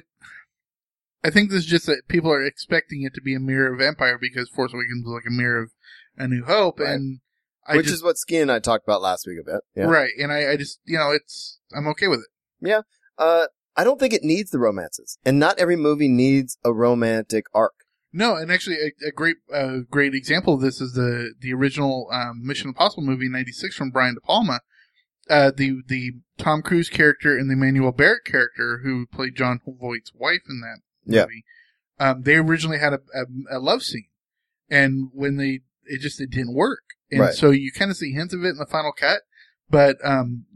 I think this is just that people are expecting it to be a mirror of Empire because Force Awakens was like a mirror of A New Hope, and which is what Skeen and I talked about last week a bit. Yeah. Right, and I just, you know, I'm okay with it. Yeah, I don't think it needs the romances, and not every movie needs a romantic arc. No, and actually a great example of this is the original Mission Impossible movie in '96 from Brian De Palma. The Tom Cruise character and the Emmanuel Barrett character, who played John Voight's wife in that movie, they originally had a love scene, and when it didn't work, and so you kind of see hints of it in the final cut, but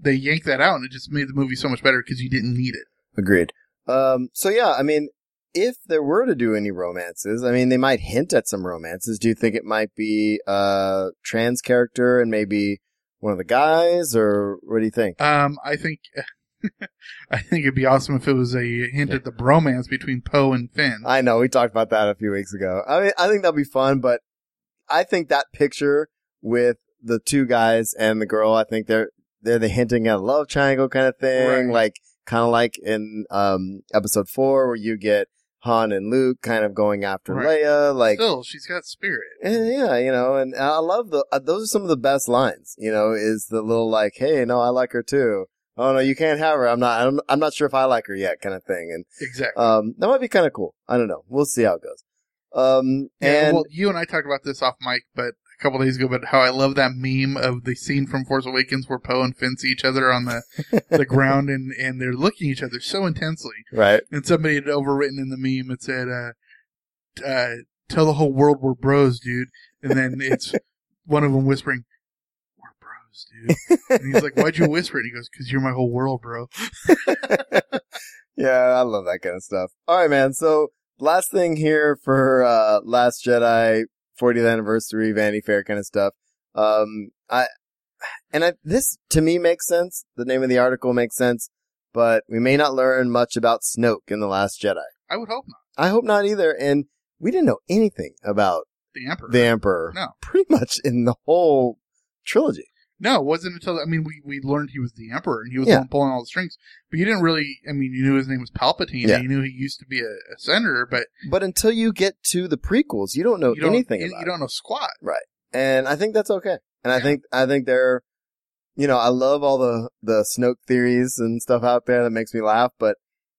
they yanked that out, and it just made the movie so much better because you didn't need it. Agreed. So yeah, I mean, if there were to do any romances, I mean, they might hint at some romances. Do you think it might be a trans character and maybe? One of the guys, or what do you think? I think it'd be awesome if it was a hint at the bromance between Poe and Finn. I know, we talked about that a few weeks ago. I mean, I think that'd be fun, but I think that picture with the two guys and the girl, I think they're the hinting at a love triangle kind of thing, like kind of like in episode 4 where you get Han and Luke kind of going after Leia, like still she's got spirit. Yeah, you know, and I love those are some of the best lines. You know, is the little like, "Hey, no, I like her too." Oh no, you can't have her. I'm not sure if I like her yet, kind of thing. And exactly, that might be kind of cool. I don't know. We'll see how it goes. And well, you and I talked about this off mic, but a couple days ago, but how I love that meme of the scene from Force Awakens where Poe and Finn see each other on the ground and they're looking at each other so intensely. Right. And somebody had overwritten in the meme, it said, tell the whole world we're bros, dude. And then it's one of them whispering, we're bros, dude. And he's like, why'd you whisper it? He goes, because you're my whole world, bro. Yeah, I love that kind of stuff. All right, man. So last thing here for Last Jedi 40th anniversary, Vanity Fair kind of stuff. This to me makes sense. The name of the article makes sense, but we may not learn much about Snoke in The Last Jedi. I would hope not. I hope not either. And we didn't know anything about the Emperor. No, pretty much in the whole trilogy. No, it wasn't until, I mean, we learned he was the Emperor and he was the one pulling all the strings, but you didn't really, I mean, you knew his name was Palpatine and you knew he used to be a senator, but until you get to the prequels, you don't know anything about it. You don't know squat. Right. And I think that's okay. And I think they're, you know, I love all the Snoke theories and stuff out there that makes me laugh, but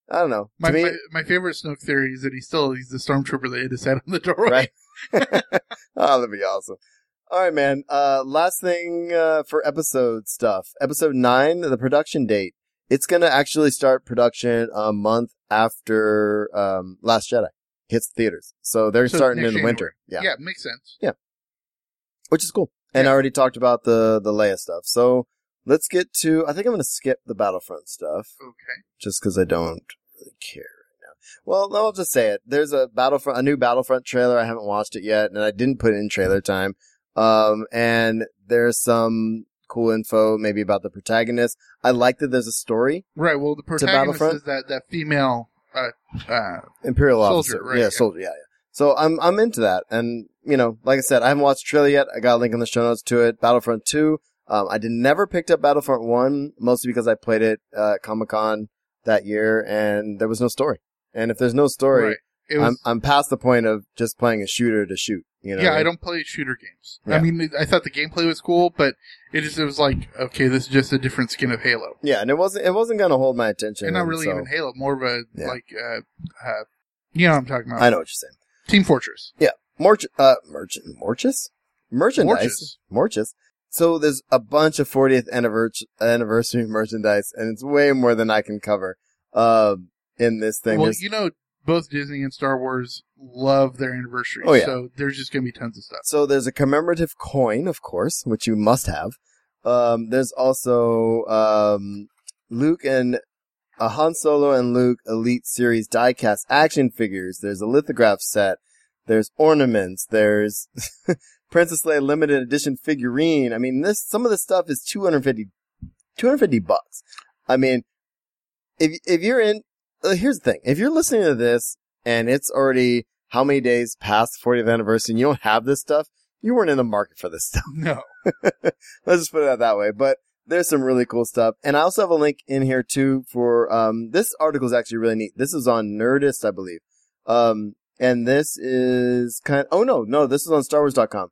I don't know. My favorite Snoke theory is that he's the stormtrooper that hit his head on the doorway. Right. Oh, that'd be awesome. All right, man. Last thing for episode stuff. Episode 9, the production date. It's going to actually start production a month after Last Jedi hits the theaters. So they're starting in the winter. Yeah, it makes sense. Yeah. Which is cool. And I already talked about the Leia stuff. So let's get to... I think I'm going to skip the Battlefront stuff. Okay. Just because I don't really care right now. Well, I'll just say it. There's a new Battlefront trailer. I haven't watched it yet, and I didn't put in trailer time. And there's some cool info maybe about the protagonist. I like that there's a story. Right. Well, the protagonist is that female Imperial soldier, officer. Right? Yeah, soldier. Yeah. So I'm into that. And, you know, like I said, I haven't watched the trailer yet. I got a link in the show notes to it. Battlefront 2. I never picked up Battlefront 1, mostly because I played it at Comic-Con that year, and there was no story. And if there's no story, right. I'm past the point of just playing a shooter to shoot. You know, I don't play shooter games. Yeah. I mean, I thought the gameplay was cool, but it was like, okay, this is just a different skin of Halo. Yeah, and it wasn't going to hold my attention. And not really even Halo, more of a you know what I'm talking about. I know what you're saying. Team Fortress. Yeah, Merchandise. So there's a bunch of 40th anniversary merchandise, and it's way more than I can cover in this thing. Well, both Disney and Star Wars love their anniversaries, so there's just going to be tons of stuff. So there's a commemorative coin, of course, which you must have. There's also Luke and Han Solo and Luke Elite Series die-cast action figures. There's a lithograph set. There's ornaments. There's Princess Leia limited edition figurine. I mean, some of this stuff is $250. I mean, if you're in... Here's the thing. If you're listening to this and it's already how many days past the 40th anniversary and you don't have this stuff, you weren't in the market for this stuff. No. Let's just put it out that way. But there's some really cool stuff. And I also have a link in here, too, for this article is actually really neat. This is on Nerdist, I believe. And this is this is on StarWars.com.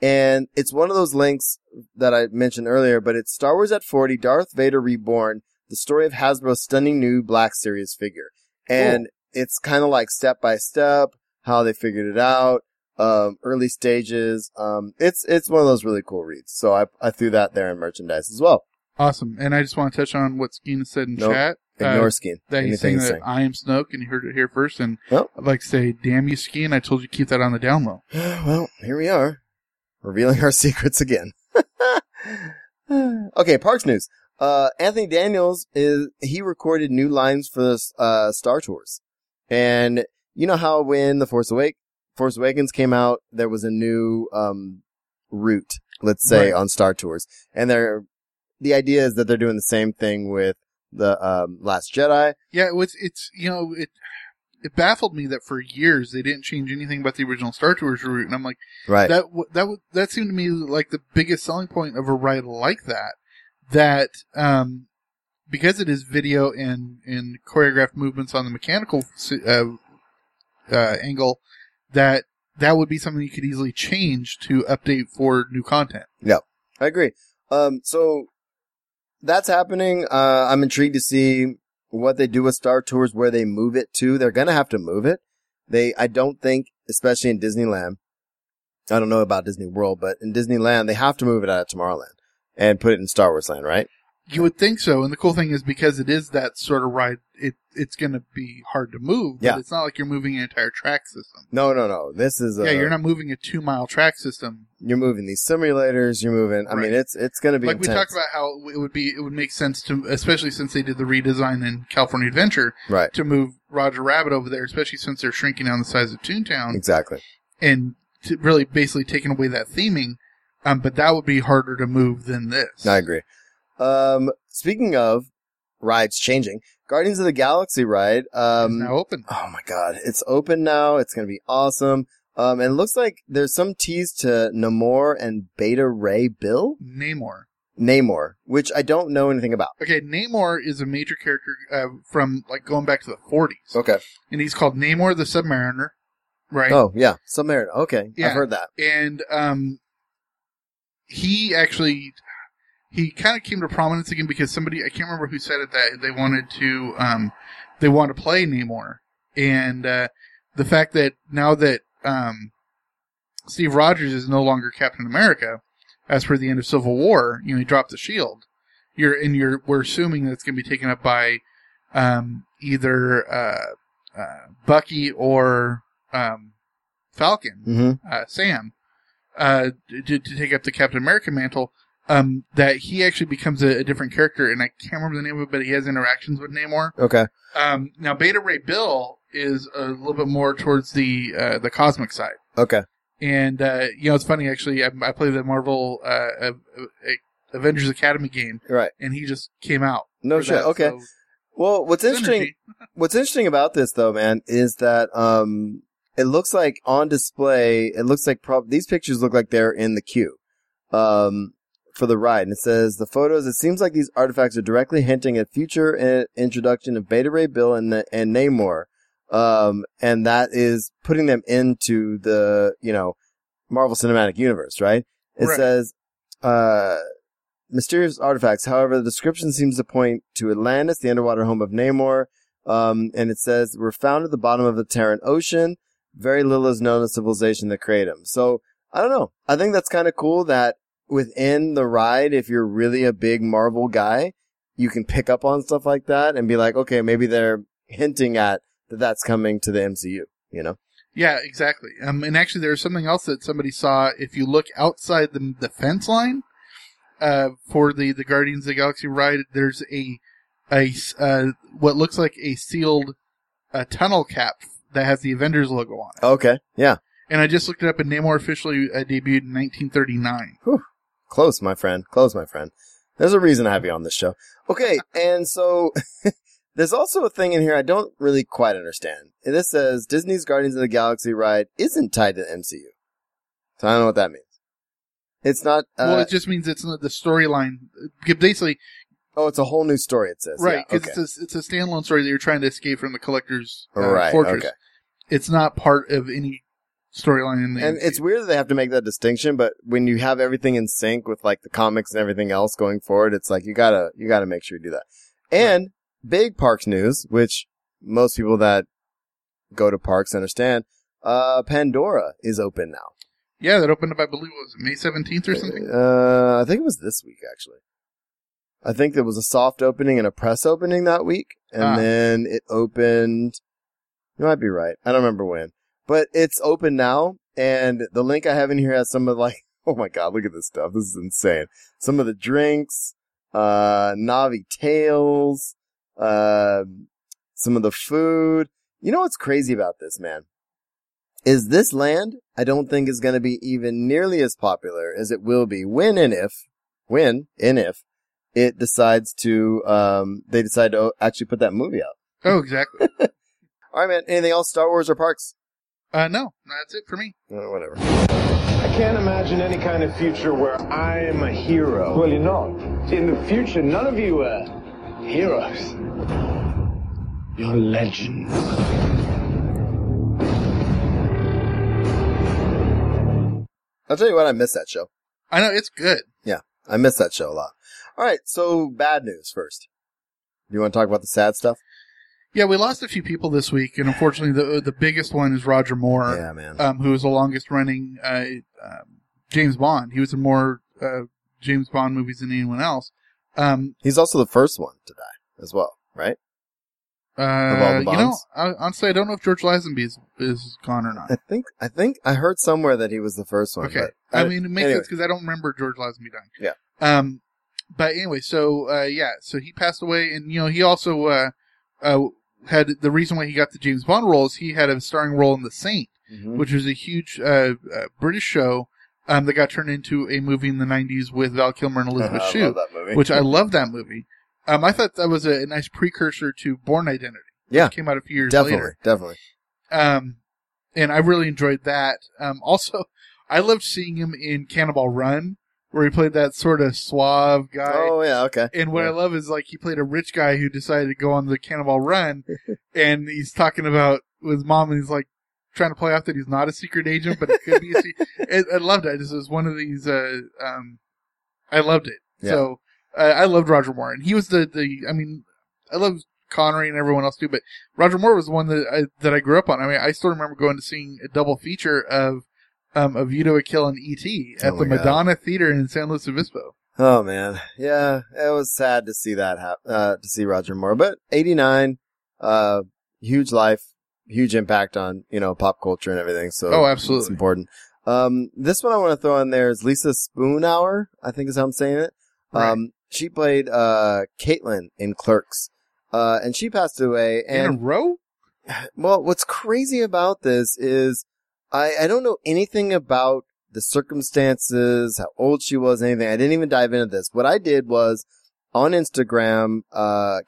And it's one of those links that I mentioned earlier, but it's Star Wars at 40, Darth Vader Reborn. The story of Hasbro's stunning new Black Series figure. And it's kind of like step by step, how they figured it out, early stages. It's one of those really cool reads. So I threw that there in merchandise as well. Awesome. And I just want to touch on what Skeen said in chat. Ignore Skeen. That he's saying that I am Snoke, and you heard it here first. And I'd like to say, damn you, Skeen. I told you to keep that on the down low. Well, here we are. Revealing our secrets again. Okay, Parks News. Anthony Daniels he recorded new lines for this, Star Tours. And you know how when the Force Awakens came out, there was a new, route, let's say, on Star Tours. And the idea is that they're doing the same thing with the, Last Jedi. Yeah, it baffled me that for years they didn't change anything about the original Star Tours route. And I'm like, that seemed to me like the biggest selling point of a ride like that. That because it is video and choreographed movements on the mechanical angle, that would be something you could easily change to update for new content. Yeah, I agree. So that's happening. I'm intrigued to see what they do with Star Tours, where they move it to. They're going to have to move it. I don't think, especially in Disneyland, I don't know about Disney World, but in Disneyland, they have to move it out of Tomorrowland. And put it in Star Wars Land, right? You would think so. And the cool thing is because it is that sort of ride, it's going to be hard to move. But it's not like you're moving an entire track system. No. This is you're not moving a 2-mile track system. You're moving these simulators. You're moving. Right. I mean, it's going to be like intense. We talked about how it would make sense to, especially since they did the redesign in California Adventure, right? To move Roger Rabbit over there, especially since they're shrinking down the size of Toontown. Exactly. And to really basically taking away that theming. But that would be harder to move than this. I agree. Speaking of rides changing, Guardians of the Galaxy ride is now open. Oh my God, it's open now. It's going to be awesome. And it looks like there's some tease to Namor and Beta Ray Bill. Namor, which I don't know anything about. Okay, Namor is a major character from like going back to the '40s. Okay, and he's called Namor the Submariner, right? Oh yeah, Submariner. Okay, yeah. I've heard that. And He kind of came to prominence again because somebody, I can't remember who said it, that they wanted to play Namor. And the fact that now that Steve Rogers is no longer Captain America. As for the end of Civil War, you know, he dropped the shield. We're assuming that it's going to be taken up by either Bucky or Falcon, Sam, to take up the Captain America mantle. That he actually becomes a different character, and I can't remember the name of it, but he has interactions with Namor. Okay. Now, Beta Ray Bill is a little bit more towards the cosmic side. Okay. And, you know, it's funny, actually, I played the Marvel Avengers Academy game. Right. And he just came out. No shit. That, okay. So well, what's interesting about this, though, man, is that it looks like on display, it looks like these pictures look like they're in the queue for the ride. And it says, the photos, it seems like these artifacts are directly hinting at future introduction of Beta Ray Bill and Namor. And that is putting them into the, you know, Marvel Cinematic Universe, right? It says, mysterious artifacts. However, the description seems to point to Atlantis, the underwater home of Namor. And it says, we're found at the bottom of the Terran Ocean. Very little is known of civilization that created them. So, I don't know. I think that's kind of cool that within the ride, if you're really a big Marvel guy, you can pick up on stuff like that and be like, okay, maybe they're hinting at that's coming to the MCU, you know? Yeah, exactly. And actually, there's something else that somebody saw. If you look outside the fence line for the Guardians of the Galaxy ride, there's what looks like a sealed tunnel cap that has the Avengers logo on it. Okay, yeah. And I just looked it up, and Namor officially debuted in 1939. Whew. Close, my friend. Close, my friend. There's a reason I have you on this show. Okay, and so... There's also a thing in here I don't really quite understand. And this says Disney's Guardians of the Galaxy ride isn't tied to the MCU. So I don't know what that means. It's not... well, it just means it's not the storyline. Basically... Oh, it's a whole new story, it says. Right, because yeah, okay. it's a standalone story that you're trying to escape from the Collector's fortress. Okay. It's not part of any storyline in the MCU. It's weird that they have to make that distinction, but when you have everything in sync with like the comics and everything else going forward, it's like you gotta make sure you do that. And... Right. Big parks news, which most people that go to parks understand, Pandora is open now. Yeah, that opened up, I believe, was May 17th or something? I think it was this week, actually. I think there was a soft opening and a press opening that week, and then it opened... You might be right. I don't remember when. But it's open now, and the link I have in here has some of like... Oh my god, look at this stuff. This is insane. Some of the drinks, Navi Tales... some of the food. You know what's crazy about this, man? Is this land, I don't think, is going to be even nearly as popular as it will be when and if it decides to, they decide to actually put that movie out. Oh, exactly. All right, man. Anything else? Star Wars or parks? No, that's it for me. Whatever. I can't imagine any kind of future where I am a hero. Well, you're not. In the future, none of you are. Heroes. You're legends. I'll tell you what, I miss that show. I know, it's good. Yeah, I miss that show a lot. All right, so bad news first. Do you want to talk about the sad stuff? Yeah, we lost a few people this week, and unfortunately the biggest one is Roger Moore. Yeah, man. Who was the longest-running James Bond. He was in more James Bond movies than anyone else. He's also the first one to die as well, right? You know, honestly, I don't know if George Lazenby is gone or not. I think I heard somewhere that he was the first one. Okay, but it makes sense because I don't remember George Lazenby dying. Yeah. But anyway, so so he passed away, and you know, he also had the reason why he got the James Bond role is he had a starring role in The Saint, which was a huge British show. That got turned into a movie in the 90s with Val Kilmer and Elizabeth Shue. I love that movie. Which I love that movie. I thought that was a nice precursor to Born Identity. Yeah. It came out a few years later. Definitely. And I really enjoyed that. Also, I loved seeing him in Cannonball Run, where he played that sort of suave guy. Oh, yeah, okay. And what I love is, like, he played a rich guy who decided to go on the Cannonball Run, and he's talking about his mom, and he's like, trying to play off that he's not a secret agent, but it could be a secret. I loved it. This was one of these. I loved it. Yeah. So I loved Roger Moore, and he was the. I mean, I loved Connery and everyone else too, but Roger Moore was the one that I grew up on. I mean, I still remember going to seeing a double feature of A View to a Kill and E.T. at the Madonna Theater in San Luis Obispo. Oh man, yeah, it was sad to see that to see Roger Moore, but 89, huge life, huge impact on pop culture and everything. So absolutely, it's important. This one I want to throw in there is Lisa Spoonhour, I think is how I'm saying it. Right. She played Caitlin in Clerks, and she passed away. And, in a row? Well, what's crazy about this is I don't know anything about the circumstances, how old she was, anything. I didn't even dive into this. What I did was on Instagram,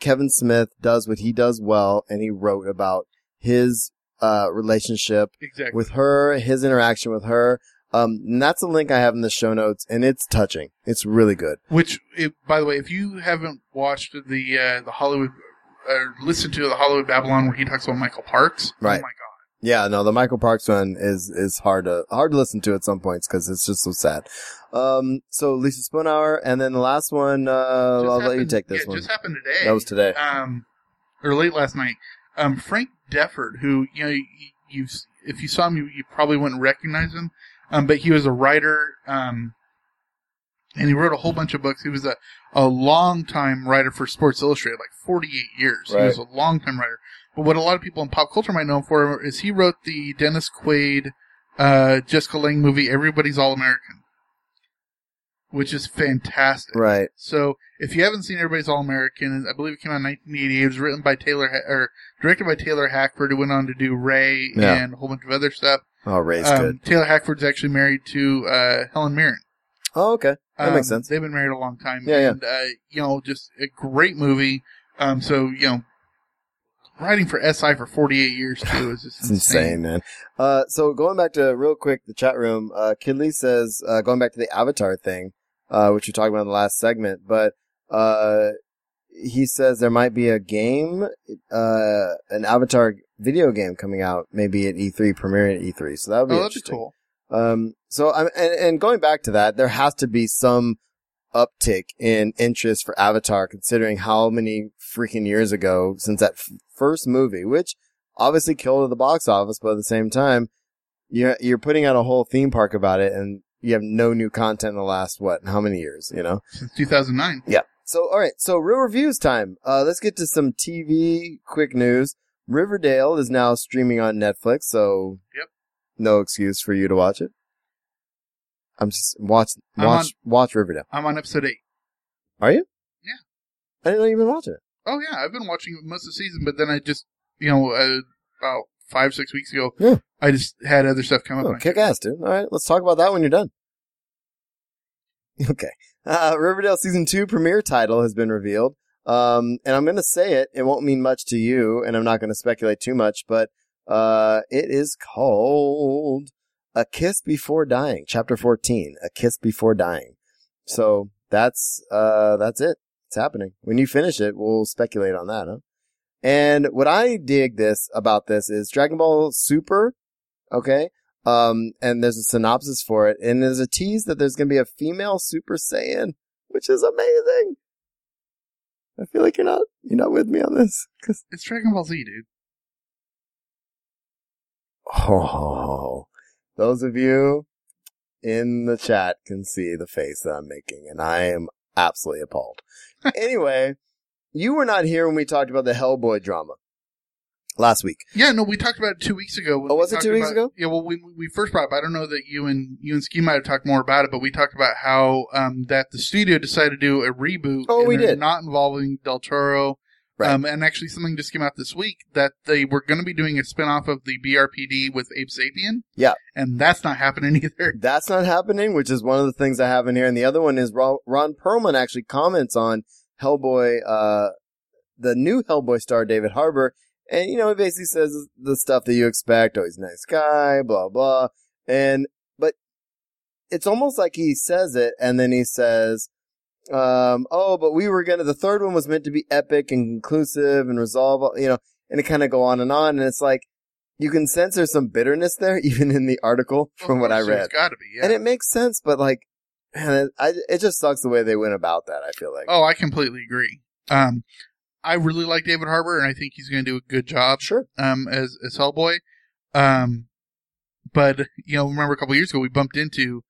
Kevin Smith does what he does well, and he wrote about his relationship with her, his interaction with her. And that's a link I have in the show notes, and it's touching. It's really good. Which, by the way, if you haven't watched the Hollywood or listened to the Hollywood Babylon where he talks about Michael Parks, right? Oh my God. Yeah, no, the Michael Parks one is hard to listen to at some points because it's just so sad. So Lisa Spoonhour, and then the last one, I'll let you take this one. It just happened today. That was today, or late last night. Frank Defford, who if you saw him, you probably wouldn't recognize him. But he was a writer, and he wrote a whole bunch of books. He was a long-time writer for Sports Illustrated, like 48 years. Right. He was a long-time writer. But what a lot of people in pop culture might know him for is he wrote the Dennis Quaid, Jessica Lange movie, Everybody's All-American, which is fantastic. Right. So if you haven't seen Everybody's All-American, I believe it came out in 1980. It was written by directed by Taylor Hackford, who went on to do Ray and a whole bunch of other stuff. Oh, Ray's good. Taylor Hackford's actually married to Helen Mirren. Oh, okay. That makes sense. They've been married a long time. Yeah, and, just a great movie. Writing for SI for 48 years, too, is just insane, man. So going back to, real quick, the chat room, Kidley says, going back to the Avatar thing, which we talked about in the last segment, but he says there might be a game, an Avatar video game coming out, maybe at E3, premiering at E3. So that would be interesting. Cool. So going back to that, there has to be some uptick in interest for Avatar, considering how many freaking years ago since that first movie, which obviously killed at the box office, but at the same time, you're putting out a whole theme park about it, and you have no new content in the last, how many years, Since 2009. Yeah. So, all right. So real reviews time. Let's get to some TV quick news. Riverdale is now streaming on Netflix, so no excuse for you to watch it. I'm just watch Riverdale. I'm on episode 8. Are you? Yeah. I didn't know you've been watching it. Oh yeah, I've been watching most of the season, but then I just, about 5-6 weeks ago, I just had other stuff come up. Kick ass, dude! All right, let's talk about that when you're done. Okay, Riverdale season 2 premiere title has been revealed. And I'm going to say it. It won't mean much to you, and I'm not going to speculate too much, but it is called A Kiss Before Dying, Chapter 14, A Kiss Before Dying. So that's it. It's happening. When you finish it, we'll speculate on that, huh? And what I dig about this is Dragon Ball Super, okay? And there's a synopsis for it, and there's a tease that there's going to be a female Super Saiyan, which is amazing. I feel like you're not with me on this. Cause it's Dragon Ball Z, dude. Oh, those of you in the chat can see the face that I'm making, and I am absolutely appalled. Anyway, you were not here when we talked about the Hellboy drama last week. Yeah, no, we talked about it 2 weeks ago. Oh, was it 2 weeks ago? Yeah, well, we first brought it up. I don't know that you and Ski might have talked more about it, but we talked about how that the studio decided to do a reboot. Oh, we did. Not involving Del Toro. Right. And actually something just came out this week that they were going to be doing a spinoff of the BRPD with Ape Sapien. Yeah. And that's not happening either. That's not happening, which is one of the things I have in here. And the other one is Ron Perlman actually comments on Hellboy, the new Hellboy star, David Harbour. And, he basically says the stuff that you expect. Oh, he's a nice guy, blah, blah. But it's almost like he says it and then he says, but the third one was meant to be epic and conclusive and resolve, and it kind of go on. And it's like, you can sense there's some bitterness there, even in the article from what I read. It's gotta be, yeah. And it makes sense, but like, man, it just sucks the way they went about that, I feel like. Oh, I completely agree. I really like David Harbour and I think he's going to do a good job. Sure. As Hellboy. But, you know, remember a couple years ago we bumped into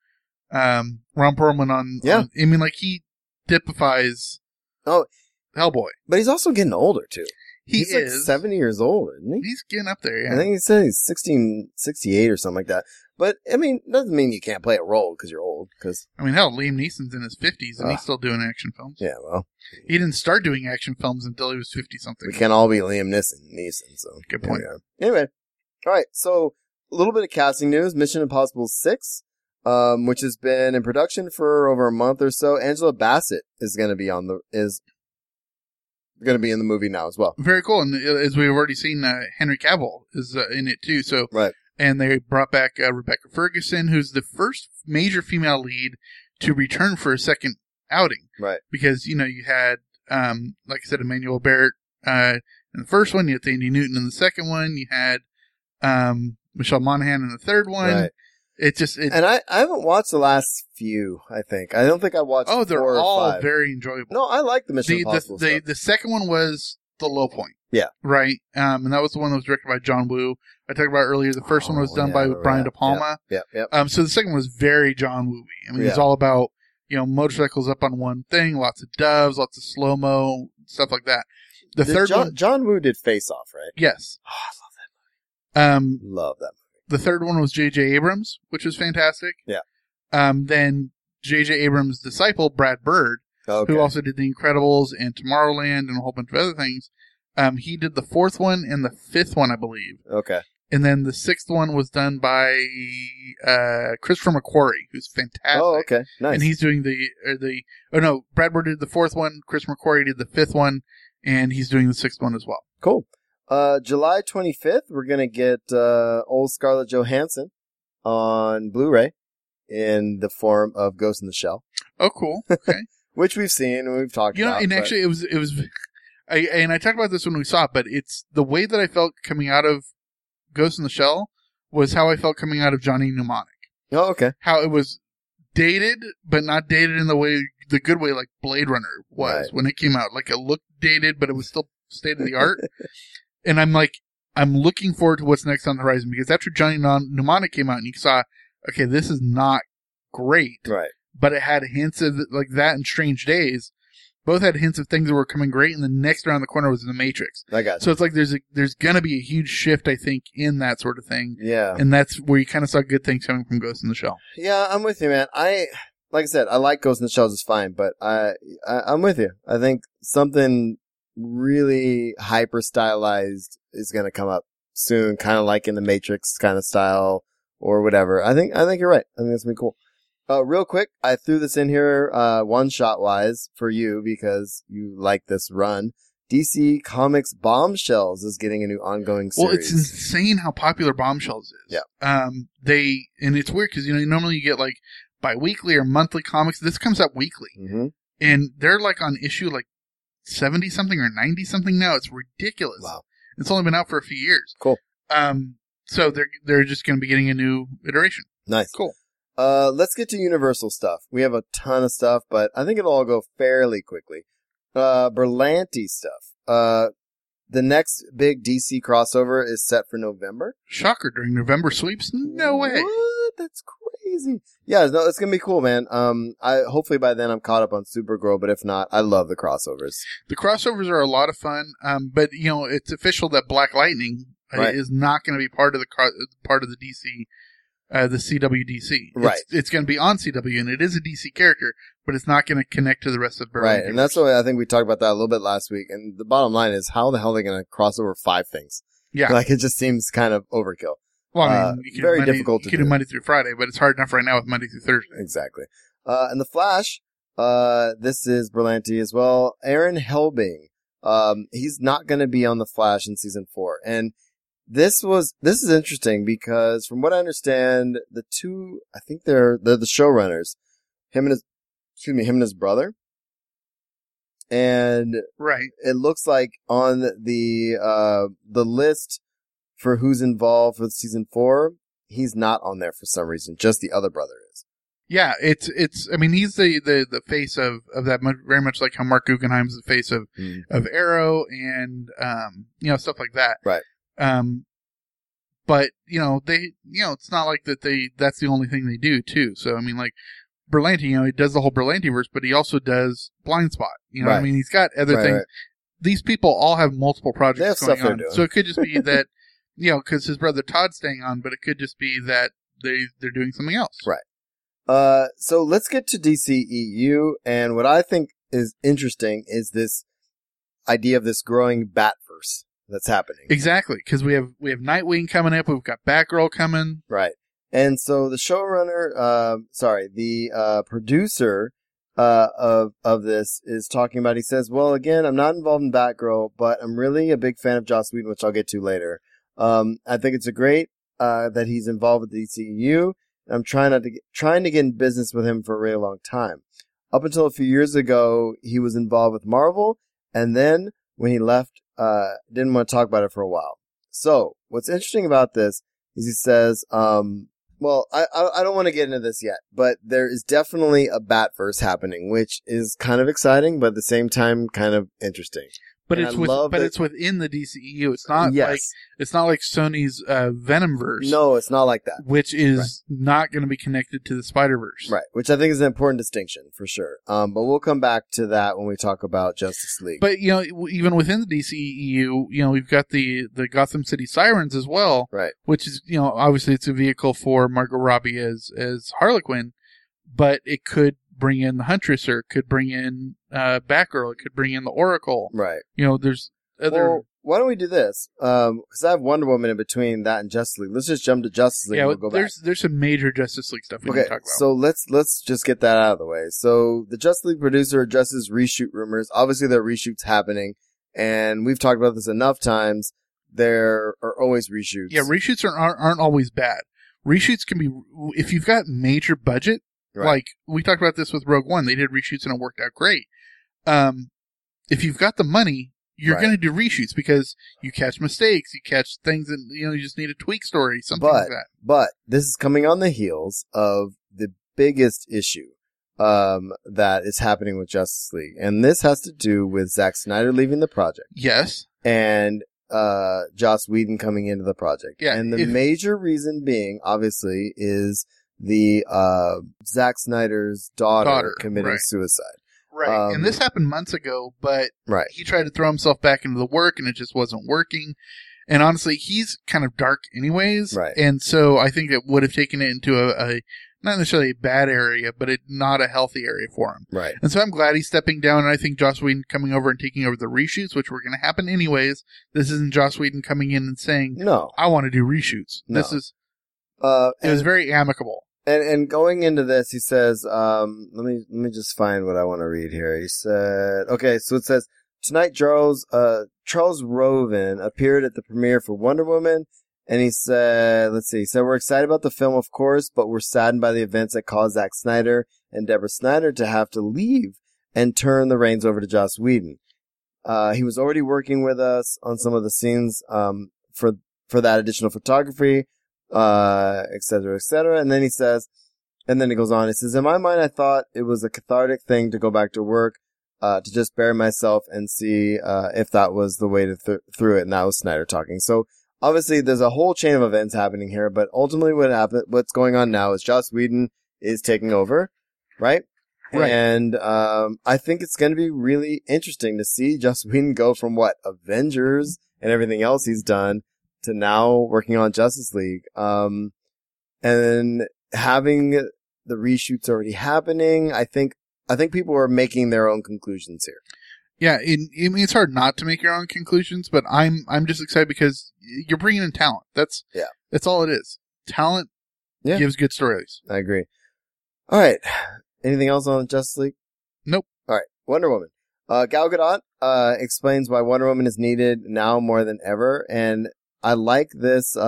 Ron Perlman on, I mean, like, he typifies Hellboy. But he's also getting older, too. He's like 70 years old, isn't he? He's getting up there, yeah. I think he said he's 68 or something like that. But, I mean, doesn't mean you can't play a role because you're old. Cause, I mean, hell, Liam Neeson's in his 50s and he's still doing action films. Yeah, well. He didn't start doing action films until he was 50-something. We can't all be Liam Neeson, so. Good point. Yeah. Anyway. All right, so a little bit of casting news. Mission Impossible 6, which has been in production for over a month or so. Angela Bassett is going to be on the... going to be in the movie now as well. Very cool. And as we've already seen, Henry Cavill is in it too. So, and they brought back Rebecca Ferguson, who's the first major female lead to return for a second outing. Right. Because, you know, you had, like I said, Emmanuel Barrett in the first one, you had Thandie Newton in the second one, you had Michelle Monaghan in the third one. Right. It just, and I haven't watched the last few, I think. I don't think I watched they're 4 or 5. All very enjoyable. No, I like the Mission Impossible stuff. The second one was the low point. Yeah. Right? And that was the one that was directed by John Woo. I talked about earlier. The first one was done by Brian De Palma. Yep. So the second one was very John Woo-y. I mean, it's all about, you know, motorcycles up on one thing, lots of doves, lots of slow-mo, stuff like that. The third one... John Woo did Face Off, right? Yes. Oh, I love that movie. Love that movie. The third one was J.J. Abrams, which was fantastic. Yeah. Then J.J. Abrams' disciple, Brad Bird, who also did The Incredibles and Tomorrowland and a whole bunch of other things, he did the fourth one and the fifth one, I believe. Okay. And then the sixth one was done by Christopher McQuarrie, who's fantastic. Oh, okay. Nice. And he's doing Brad Bird did the fourth one, Christopher McQuarrie did the fifth one, and he's doing the sixth one as well. Cool. July 25th, we're going to get old Scarlett Johansson on Blu-ray in the form of Ghost in the Shell. Oh, cool. Okay. Which we've seen and we've talked about. And actually, and I talked about this when we saw it, but it's the way that I felt coming out of Ghost in the Shell was how I felt coming out of Johnny Mnemonic. Oh, okay. How it was dated, but not dated in the good way like Blade Runner was when it came out. Like, it looked dated, but it was still state of the art. And I'm like, I'm looking forward to what's next on the horizon, because after Johnny Mnemonic came out and you saw, okay, this is not great, right? But it had hints of like that, and Strange Days both had hints of things that were coming great. And the next around the corner was The Matrix. I got you. So it's like there's gonna be a huge shift, I think, in that sort of thing. Yeah, and that's where you kind of saw good things coming from Ghost in the Shell. Yeah, I'm with you, man. Like I said, I like Ghost in the Shell just fine, but I'm with you. I think something really hyper stylized is going to come up soon, kind of like in the Matrix kind of style or whatever. I think you're right. I think that's gonna be cool. Real quick, I threw this in here one shot wise for you because you like this run. DC Comics Bombshells is getting a new ongoing series. Well, it's insane how popular Bombshells is. Yeah. And it's weird because normally you get like bi-weekly or monthly comics. This comes up weekly, and they're like on issue like 70-something or 90-something now. It's ridiculous. Wow. It's only been out for a few years. Cool. So they're just going to be getting a new iteration. Nice. Cool. Let's get to Universal stuff. We have a ton of stuff, but I think it'll all go fairly quickly. Berlanti stuff. The next big DC crossover is set for November. Shocker. During November sweeps? No way. What? That's crazy. Yeah, no, it's going to be cool, man. Hopefully by then I'm caught up on Supergirl, but if not, I love the crossovers. The crossovers are a lot of fun, but it's official that Black Lightning is not going to be part of the DC, the CWDC. Right. It's going to be on CW, and it is a DC character, but it's not going to connect to the rest of Berlanti. Right, and that's why I think we talked about that a little bit last week, and the bottom line is, how the hell are they going to cross over 5 things? Yeah. Like, it just seems kind of overkill. Well, I mean, you can do Monday through Friday, but it's hard enough right now with Monday through Thursday. Exactly. And The Flash, this is Berlanti as well. Aaron Helbing, he's not going to be on The Flash in season 4. And this is interesting because from what I understand, the two, I think they're the showrunners, him and his brother. And it looks like on the list for who's involved with season 4, he's not on there for some reason. Just the other brother is. Yeah, it's. I mean, he's the face of that, very much like how Mark Guggenheim's the face of Arrow and stuff like that. Right. But, you know, they, you know, it's not like that they, that's the only thing they do too. So, I mean, like Berlanti, you know, he does the whole Berlantiverse, but he also does Blind Spot. You know, right. I mean, he's got other things. Right. These people all have multiple projects going on. So it could just be that, you know, because his brother Todd's staying on, but it could just be that they're doing something else. Right. So let's get to DCEU. And what I think is interesting is this idea of this growing Batverse that's happening. Exactly. Because we have Nightwing coming up. We've got Batgirl coming. Right. And so the showrunner, producer of this is talking about, he says, well, again, I'm not involved in Batgirl, but I'm really a big fan of Joss Whedon, which I'll get to later. I think it's a great that he's involved with the DCEU. I'm trying to get in business with him for a really long time. Up until a few years ago, he was involved with Marvel, and then when he left, didn't want to talk about it for a while. So what's interesting about this is he says, well, I don't want to get into this yet, but there is definitely a Batverse happening, which is kind of exciting, but at the same time, kind of interesting. But it's within the DCEU. It's not like Sony's Venomverse. No, it's not like that. Which is not going to be connected to the Spider-Verse. Right, which I think is an important distinction for sure. But we'll come back to that when we talk about Justice League. But you know, even within the DCEU, you know, we've got the Gotham City Sirens as well. Right. Which is, you know, obviously it's a vehicle for Margot Robbie as Harlequin, but it could bring in the Huntress, or it could bring in Batgirl, it could bring in the Oracle. Right. You know, there's other... Well, why don't we do this? Because I have Wonder Woman in between that and Justice League. Let's just jump to Justice League and we'll go back. There's some major Justice League stuff we can talk about. So let's just get that out of the way. So the Justice League producer addresses reshoot rumors. Obviously there are reshoots happening, and we've talked about this enough times. There are always reshoots. Yeah, reshoots aren't always bad. Reshoots can be... If you've got major budget, right. Like, we talked about this with Rogue One. They did reshoots and it worked out great. If you've got the money, you're going to do reshoots because you catch mistakes, you catch things that, you know, you just need a tweak story, something like that. But this is coming on the heels of the biggest issue that is happening with Justice League. And this has to do with Zack Snyder leaving the project. Yes. And Joss Whedon coming into the project. Yeah. And the major reason being, obviously, is... the Zack Snyder's daughter committing suicide. Right. And this happened months ago, but he tried to throw himself back into the work, and it just wasn't working. And honestly, he's kind of dark anyways. Right. And so I think it would have taken it into a not necessarily a bad area, but not a healthy area for him. Right. And so I'm glad he's stepping down, and I think Joss Whedon coming over and taking over the reshoots, which were going to happen anyways. This isn't Joss Whedon coming in and saying, "No, I want to do reshoots." No. This is... it was very amicable. And going into this, he says, let me just find what I want to read here. He said, okay, so it says, tonight Charles Roven appeared at the premiere for Wonder Woman, and he said, we're excited about the film, of course, but we're saddened by the events that caused Zack Snyder and Deborah Snyder to have to leave and turn the reins over to Joss Whedon. He was already working with us on some of the scenes for that additional photography, etc., etc. And then he says, and then he goes on, he says, in my mind, I thought it was a cathartic thing to go back to work, to just bury myself and see, if that was the way to through it. And that was Snyder talking. So obviously there's a whole chain of events happening here, but ultimately what's going on now is Joss Whedon is taking over. Right. Right. And, I think it's going to be really interesting to see Joss Whedon go from Avengers and everything else he's done to now working on Justice League, and having the reshoots already happening, I think people are making their own conclusions here. Yeah, I mean, it's hard not to make your own conclusions, but I'm just excited because you're bringing in talent. That's all it is. Talent gives good stories. I agree. All right, anything else on Justice League? Nope. All right, Wonder Woman. Gal Gadot explains why Wonder Woman is needed now more than ever, and I like this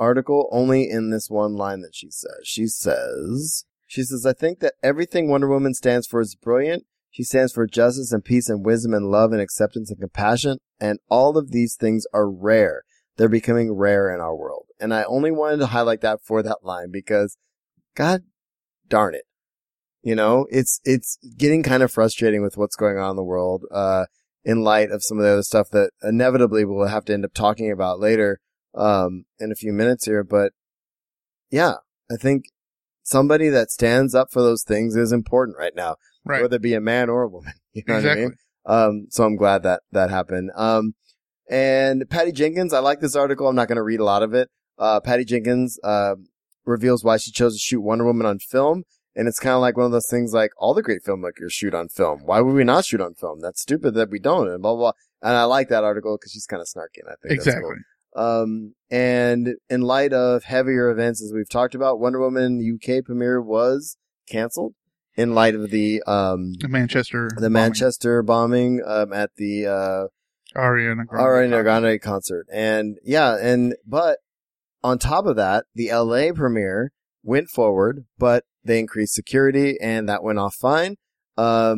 article only in this one line that she says. She says, I think that everything Wonder Woman stands for is brilliant. She stands for justice and peace and wisdom and love and acceptance and compassion. And all of these things are rare. They're becoming rare in our world. And I only wanted to highlight that for that line because, God darn it. You know, it's getting kind of frustrating with what's going on in the world. In light of some of the other stuff that inevitably we'll have to end up talking about later, in a few minutes here. But yeah, I think somebody that stands up for those things is important right now, right, whether it be a man or a woman. You know exactly. What I mean? So I'm glad that that happened. And Patty Jenkins, I like this article. I'm not going to read a lot of it. Patty Jenkins reveals why she chose to shoot Wonder Woman on film. And it's kind of like one of those things like all the great filmmakers shoot on film. Why would we not shoot on film? That's stupid that we don't, and blah, blah, blah. And I like that article because she's kind of snarky, and I think exactly. That's cool. And in light of heavier events, as we've talked about, Wonder Woman UK premiere was canceled in light of the Manchester bombing at the Ariana Grande concert. And yeah, but on top of that, the LA premiere went forward, but they increased security, and that went off fine. But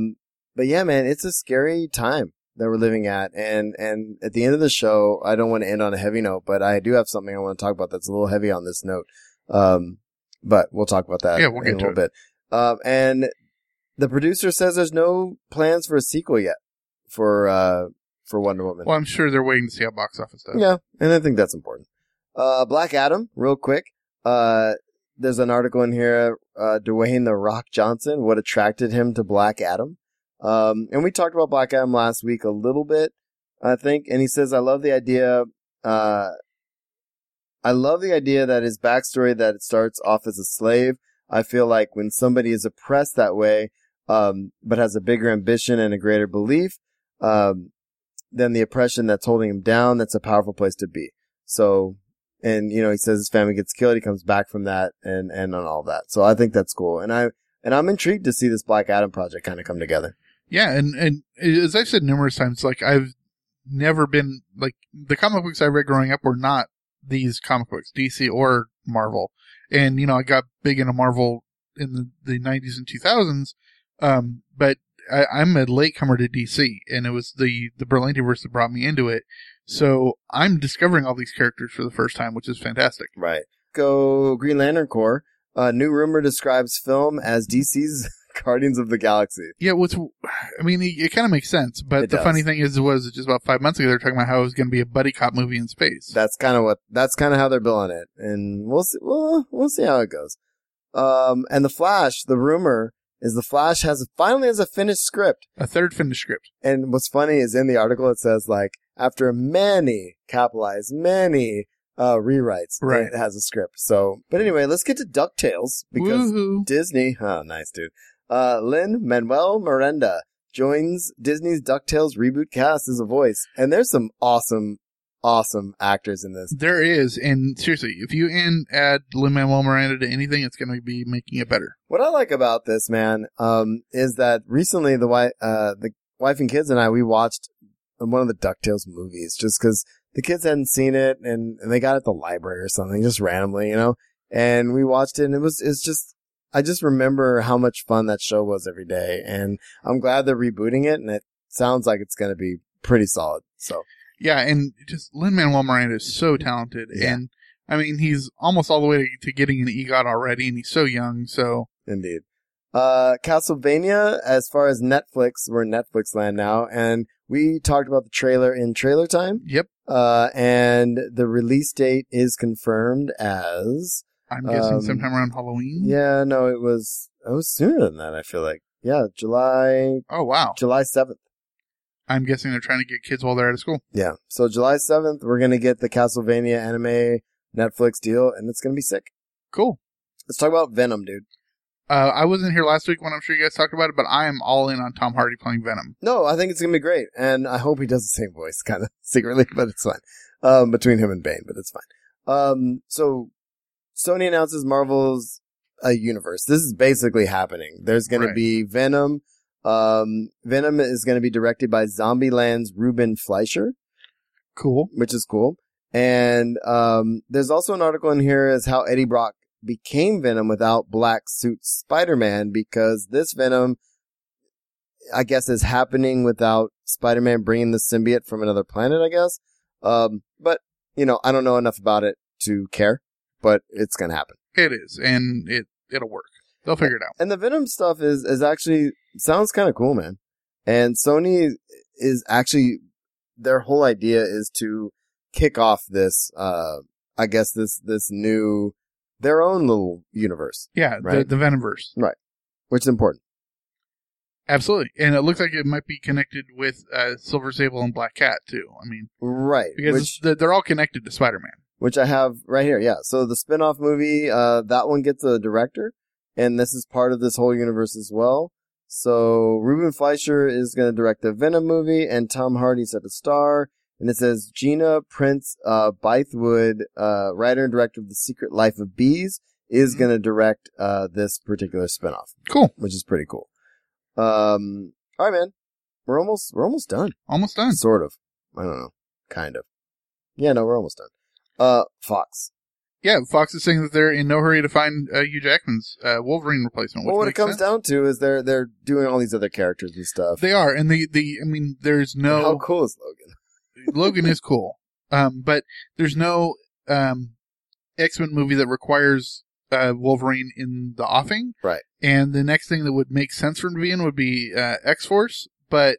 yeah, man, it's a scary time that we're living at. And at the end of the show, I don't want to end on a heavy note, but I do have something I want to talk about that's a little heavy on this note. But we'll talk about that in a little bit. And the producer says there's no plans for a sequel yet for Wonder Woman. Well, I'm sure they're waiting to see how box office does. Yeah, and I think that's important. Black Adam, real quick. There's an article in here, Dwayne The Rock Johnson, what attracted him to Black Adam. And we talked about Black Adam last week a little bit, I think. And he says, I love the idea that his backstory, that it starts off as a slave. I feel like when somebody is oppressed that way, but has a bigger ambition and a greater belief, than the oppression that's holding him down, that's a powerful place to be. So, and, you know, he says his family gets killed. He comes back from that and on all that. So I think that's cool. And I'm intrigued to see this Black Adam project kind of come together. Yeah. And as I've said numerous times, like I've never been like the comic books I read growing up were not these comic books, DC or Marvel. And, you know, I got big into Marvel in the 90s and 2000s. But I'm a latecomer to DC, and it was the Berlantiverse that brought me into it. So I'm discovering all these characters for the first time, which is fantastic. Right. Go Green Lantern Corps. New rumor describes film as DC's Guardians of the Galaxy. Yeah, it kind of makes sense. But it does. Funny thing was just about 5 months ago, they were talking about how it was going to be a buddy cop movie in space. That's kind of how they're billing it, and we'll see how it goes. And the Flash, the rumor is the Flash finally has a finished script. A third finished script. And what's funny is in the article it says, like, after many rewrites, right, it has a script. So, but anyway, let's get to DuckTales because woo-hoo. Disney, oh, nice dude. Lin-Manuel Miranda joins Disney's DuckTales reboot cast as a voice. And there's some awesome actors in this. There is, and seriously, if you add Lin-Manuel Miranda to anything, it's going to be making it better. What I like about this, man, is that recently the wife and kids and I, we watched one of the DuckTales movies just because the kids hadn't seen it, and they got it at the library or something just randomly, you know, and we watched it, and I just remember how much fun that show was every day, and I'm glad they're rebooting it, and it sounds like it's going to be pretty solid, so. Yeah, and just Lin-Manuel Miranda is so talented, yeah. And I mean he's almost all the way to getting an EGOT already, and he's so young. So indeed, Castlevania. As far as Netflix, we're in Netflix land now, and we talked about the trailer in Trailer Time. Yep. And the release date is confirmed as I'm guessing sometime around Halloween. Yeah, no, it was sooner than that. I feel like July. Oh wow, July 7th. I'm guessing they're trying to get kids while they're out of school. Yeah. So July 7th, we're going to get the Castlevania anime Netflix deal, and it's going to be sick. Cool. Let's talk about Venom, dude. I wasn't here last week when I'm sure you guys talked about it, but I am all in on Tom Hardy playing Venom. No, I think it's going to be great, and I hope he does the same voice kind of secretly, but it's fine. Between him and Bane, but it's fine. So Sony announces Marvel's universe. This is basically happening. There's going to be Venom. Venom is going to be directed by Zombieland's Ruben Fleischer. Cool. Which is cool. And there's also an article in here as how Eddie Brock became Venom without black suit Spider-Man, because this Venom, I guess, is happening without Spider-Man bringing the symbiote from another planet, I guess. But, you know, I don't know enough about it to care, but it's going to happen. It is, and it'll work. They'll figure it out. And the Venom stuff is actually sounds kind of cool, man. And Sony is actually, their whole idea is to kick off this I guess, this new, their own little universe. Yeah, right? The Venomverse. Right. Which is important. Absolutely. And it looks like it might be connected with Silver Sable and Black Cat, too. I mean. Right. Because they're all connected to Spider-Man. Which I have right here, yeah. So the spin-off movie, that one gets a director, and this is part of this whole universe as well. So Ruben Fleischer is going to direct the Venom movie, and Tom Hardy's at the star. And it says Gina Prince Bythewood, writer and director of The Secret Life of Bees, is going to direct this particular spinoff. Cool, which is pretty cool. All right, man, we're almost done. Almost done, sort of. I don't know, kind of. Yeah, no, we're almost done. Fox. Yeah, Fox is saying that they're in no hurry to find Hugh Jackman's Wolverine replacement. Well, what it comes down to is they're doing all these other characters and stuff. They are, and the I mean, there's no. And how cool is Logan? Logan is cool, but there's no X-Men movie that requires Wolverine in the offing. Right. And the next thing that would make sense for him to be in would be X-Force, but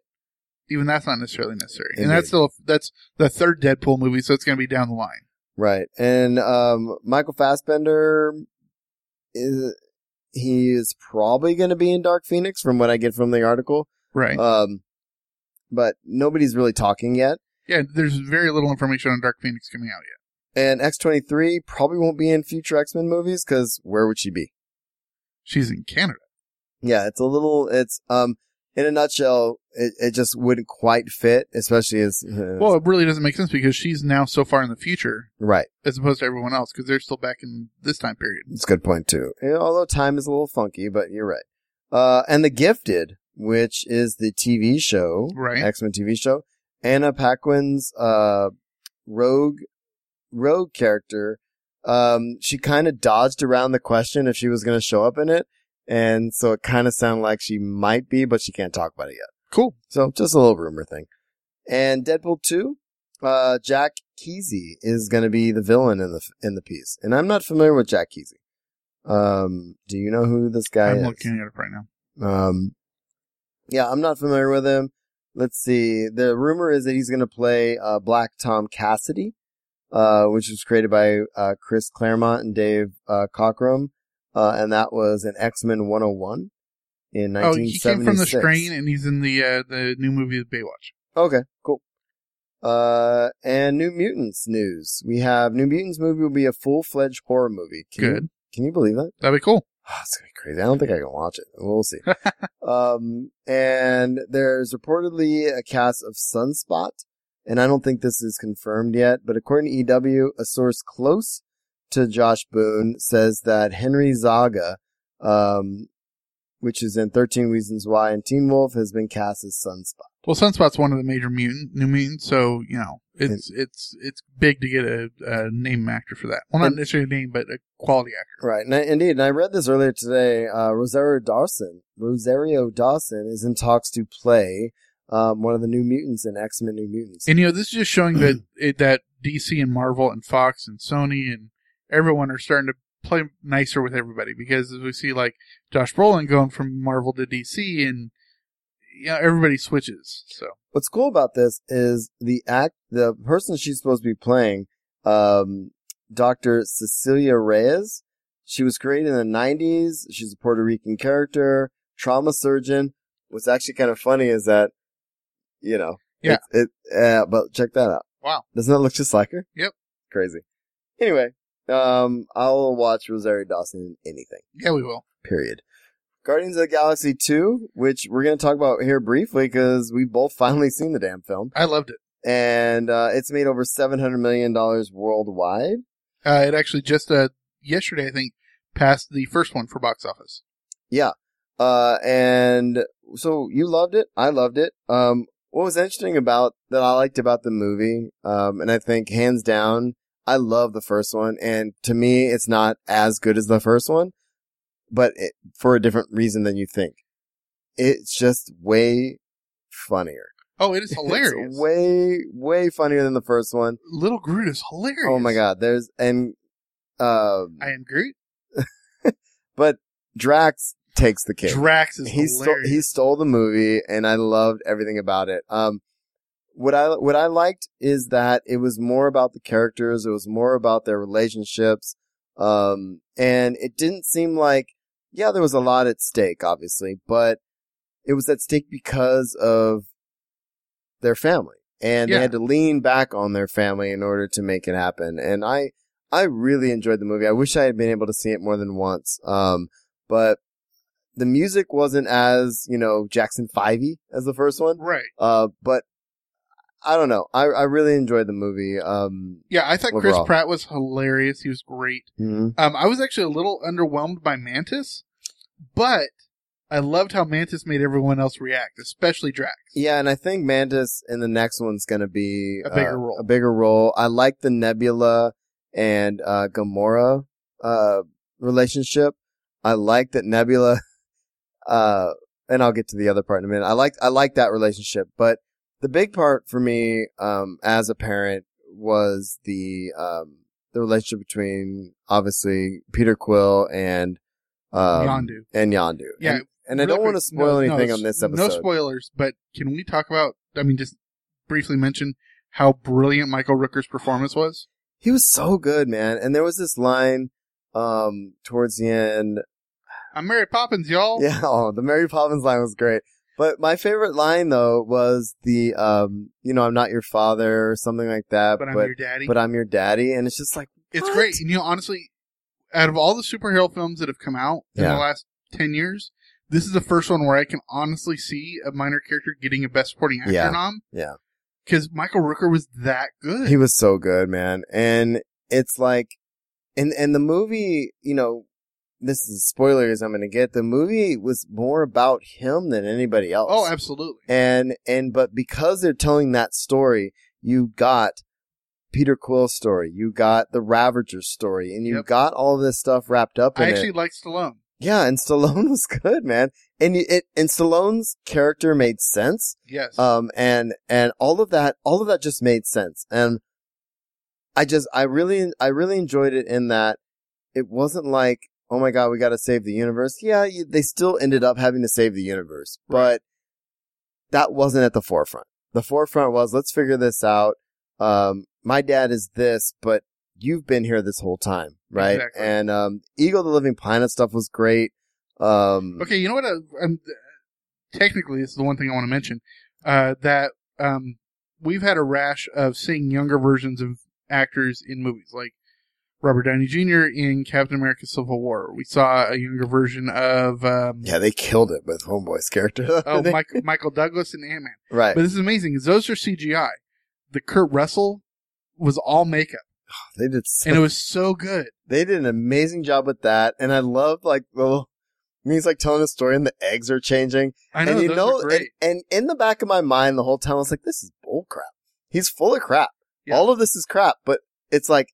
even that's not necessarily necessary. Indeed. And that's the third Deadpool movie, so it's going to be down the line. Right. And Michael Fassbender, he is probably going to be in Dark Phoenix, from what I get from the article. Right. But nobody's really talking yet. Yeah, there's very little information on Dark Phoenix coming out yet. And X-23 probably won't be in future X-Men movies, because where would she be? She's in Canada. Yeah, in a nutshell, it just wouldn't quite fit, especially as... well, it really doesn't make sense, because she's now so far in the future. Right. As opposed to everyone else, because they're still back in this time period. That's a good point, too. And although time is a little funky, but you're right. And The Gifted, which is the TV show, right. X-Men TV show, Anna Paquin's rogue character, she kind of dodged around the question if she was going to show up in it, and so it kind of sounded like she might be, but she can't talk about it yet. Cool. So just a little rumor thing. And Deadpool 2, Jack Kesey is going to be the villain in the piece, and I'm not familiar with Jack Kesey. Do you know who this guy is? I'm looking at it right now. Yeah, I'm not familiar with him. Let's see. The rumor is that he's going to play Black Tom Cassidy, which was created by Chris Claremont and Dave Cockrum, and that was in X-Men 101 in 1976. Oh, he came from The Strain, and he's in the new movie Baywatch. Okay, cool. And New Mutants news. We have New Mutants movie will be a full-fledged horror movie. Good. Can you believe that? That'd be cool. Oh, it's going to be crazy. I don't think I can watch it. We'll see. And there's reportedly a cast of Sunspot, and I don't think this is confirmed yet, but according to EW, a source close to Josh Boone says that Henry Zaga, which is in 13 Reasons Why and Teen Wolf, has been cast as Sunspot. Well, Sunspot's one of the major New Mutants, so, you know, it's big to get a name actor for that. Well, not necessarily a name, but a quality actor. Right, and I read this earlier today. Rosario Dawson is in talks to play one of the New Mutants in X-Men New Mutants. And, you know, this is just showing that DC and Marvel and Fox and Sony and everyone are starting to play nicer with everybody, because as we see, like, Josh Brolin going from Marvel to DC, and yeah, everybody switches. So what's cool about this is the person she's supposed to be playing, Dr. Cecilia Reyes. She was created in the 90s. She's a Puerto Rican character, trauma surgeon. What's actually kind of funny is that, you know, yeah. But check that out. Wow, doesn't that look just like her? Yep, crazy. Anyway, I'll watch Rosario Dawson in anything. Yeah, we will. Period. Guardians of the Galaxy 2, which we're going to talk about here briefly because we've both finally seen the damn film. I loved it. And it's made over $700 million worldwide. It actually just yesterday, I think, passed the first one for box office. Yeah. And so you loved it. I loved it. What was interesting about the movie, and I think hands down, I love the first one. And to me, it's not as good as the first one. But for a different reason than you think. It's just way funnier. Oh, it is hilarious. It's way, way funnier than the first one. Little Groot is hilarious. Oh my God. I am Groot. But Drax takes the cake. Drax is hilarious. He stole the movie, and I loved everything about it. What I liked is that it was more about the characters. It was more about their relationships. And it didn't seem like, yeah, there was a lot at stake, obviously, but it was at stake because of their family. And they had to lean back on their family in order to make it happen. And I really enjoyed the movie. I wish I had been able to see it more than once. But the music wasn't as, Jackson 5-y as the first one. Right. But I don't know. I really enjoyed the movie. I thought overall. Chris Pratt was hilarious. He was great. Mm-hmm. I was actually a little underwhelmed by Mantis, but I loved how Mantis made everyone else react, especially Drax. Yeah, and I think Mantis in the next one's going to be a bigger role. I like the Nebula and Gamora relationship. I like that Nebula, and I'll get to the other part in a minute. I like that relationship, but the big part for me, as a parent, was the relationship between obviously Peter Quill and Yondu. Yeah, and really I don't want to spoil anything on this episode. No spoilers, but can we talk about? I mean, just briefly mention how brilliant Michael Rooker's performance was. He was so good, man. And there was this line towards the end. I'm Mary Poppins, y'all. Yeah, the Mary Poppins line was great. But my favorite line, though, was the, I'm not your father or something like that. But I'm your daddy. But I'm your daddy. And it's just like, what? It's great. And, honestly, out of all the superhero films that have come out in the last 10 years, this is the first one where I can honestly see a minor character getting a Best Supporting Actor nom. Yeah. Because Michael Rooker was that good. He was so good, man. And it's like, and the movie, this is spoilers I'm going to get. The movie was more about him than anybody else. Oh, absolutely. But because they're telling that story, you got Peter Quill's story, you got the Ravager's story, and you got all this stuff wrapped up in it. I actually like Stallone. Yeah, and Stallone was good, man. And Stallone's character made sense. Yes. And all of that just made sense. And I really enjoyed it in that it wasn't like, oh my God, we got to save the universe. Yeah, they still ended up having to save the universe, but that wasn't at the forefront. The forefront was, let's figure this out. My dad is this, but you've been here this whole time, right? Exactly. And Eagle the Living Planet stuff was great. Okay, you know what? Technically, this is the one thing I want to mention, that we've had a rash of seeing younger versions of actors in movies, like Robert Downey Jr. in Captain America Civil War. We saw a younger version of... they killed it with Homeboy's character. Michael Douglas and Ant-Man. Right. But this is amazing, because those are CGI. The Kurt Russell was all makeup. Oh, they did so... And it was so good. They did an amazing job with that, and I love, he's, telling a story, and the eggs are changing. I know, and those are great. And in the back of my mind the whole time, I was like, this is bull crap. He's full of crap. Yeah. All of this is crap, but it's like,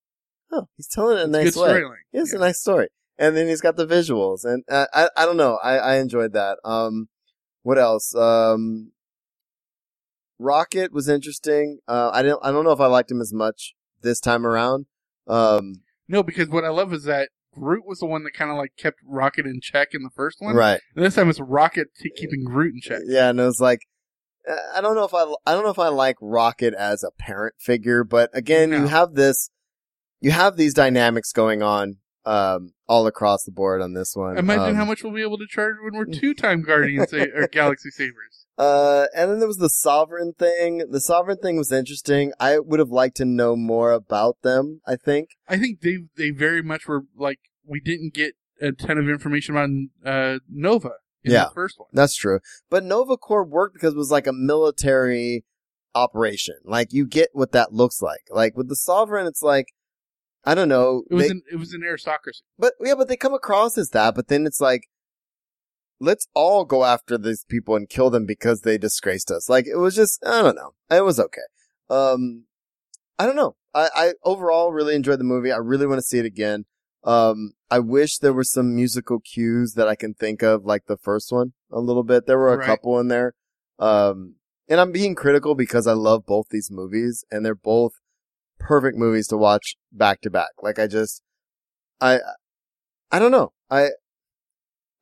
oh, he's telling it in a nice way. It's a nice story. And then he's got the visuals. And I don't know. I enjoyed that. What else? Rocket was interesting. I don't know if I liked him as much this time around. No, because what I love is that Groot was the one that kind of kept Rocket in check in the first one. Right. And this time it's Rocket keeping Groot in check. Yeah. And it was like, I don't know if I like Rocket as a parent figure, but again, you have these dynamics going on all across the board on this one. Imagine how much we'll be able to charge when we're 2-time Guardians or Galaxy Savers. And then there was the Sovereign thing. The Sovereign thing was interesting. I would have liked to know more about them, I think. I think they very much were we didn't get a ton of information on Nova in the first one. That's true. But Nova Corps worked because it was a military operation. You get what that looks like. With the Sovereign, it's I don't know. It was an aristocracy. But they come across as that. But then it's let's all go after these people and kill them because they disgraced us. It was just, I don't know. It was okay. I don't know. I overall really enjoyed the movie. I really want to see it again. I wish there were some musical cues that I can think of, like the first one a little bit. There were a couple in there. And I'm being critical because I love both these movies and they're both perfect movies to watch back to back. I don't know.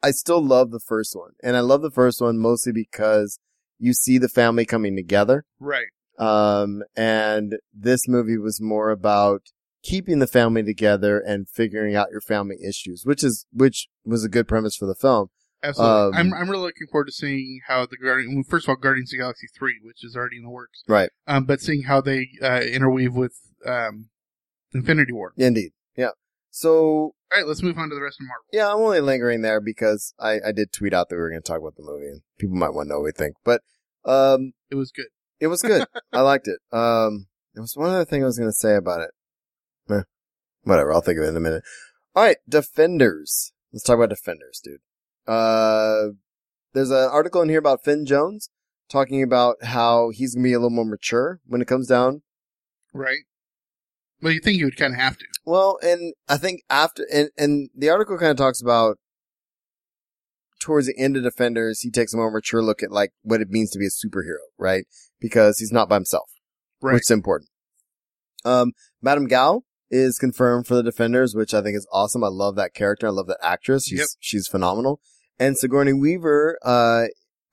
I still love the first one, and I love the first one mostly because you see the family coming together. Right. And this movie was more about keeping the family together and figuring out your family issues, which was a good premise for the film. Absolutely. I'm really looking forward to seeing how the Guardians of the Galaxy 3, which is already in the works. Right. But seeing how they interweave with Infinity War. Indeed. Yeah. So... All right, let's move on to the rest of Marvel. Yeah, I'm only lingering there because I did tweet out that we were going to talk about the movie, and people might want to know what we think. But it was good. It was good. I liked it. There was one other thing I was going to say about it. Whatever, I'll think of it in a minute. All right, Defenders. Let's talk about Defenders, dude. There's an article in here about Finn Jones talking about how he's going to be a little more mature when it comes down. Right. Well, you think you would kind of have to. Well, and I think after, and the article kind of talks about towards the end of Defenders, he takes a more mature look at like what it means to be a superhero, right? Because he's not by himself. Right. Which is important. Madame Gao is confirmed for the Defenders, which I think is awesome. I love that character. I love that actress. She's phenomenal. And Sigourney Weaver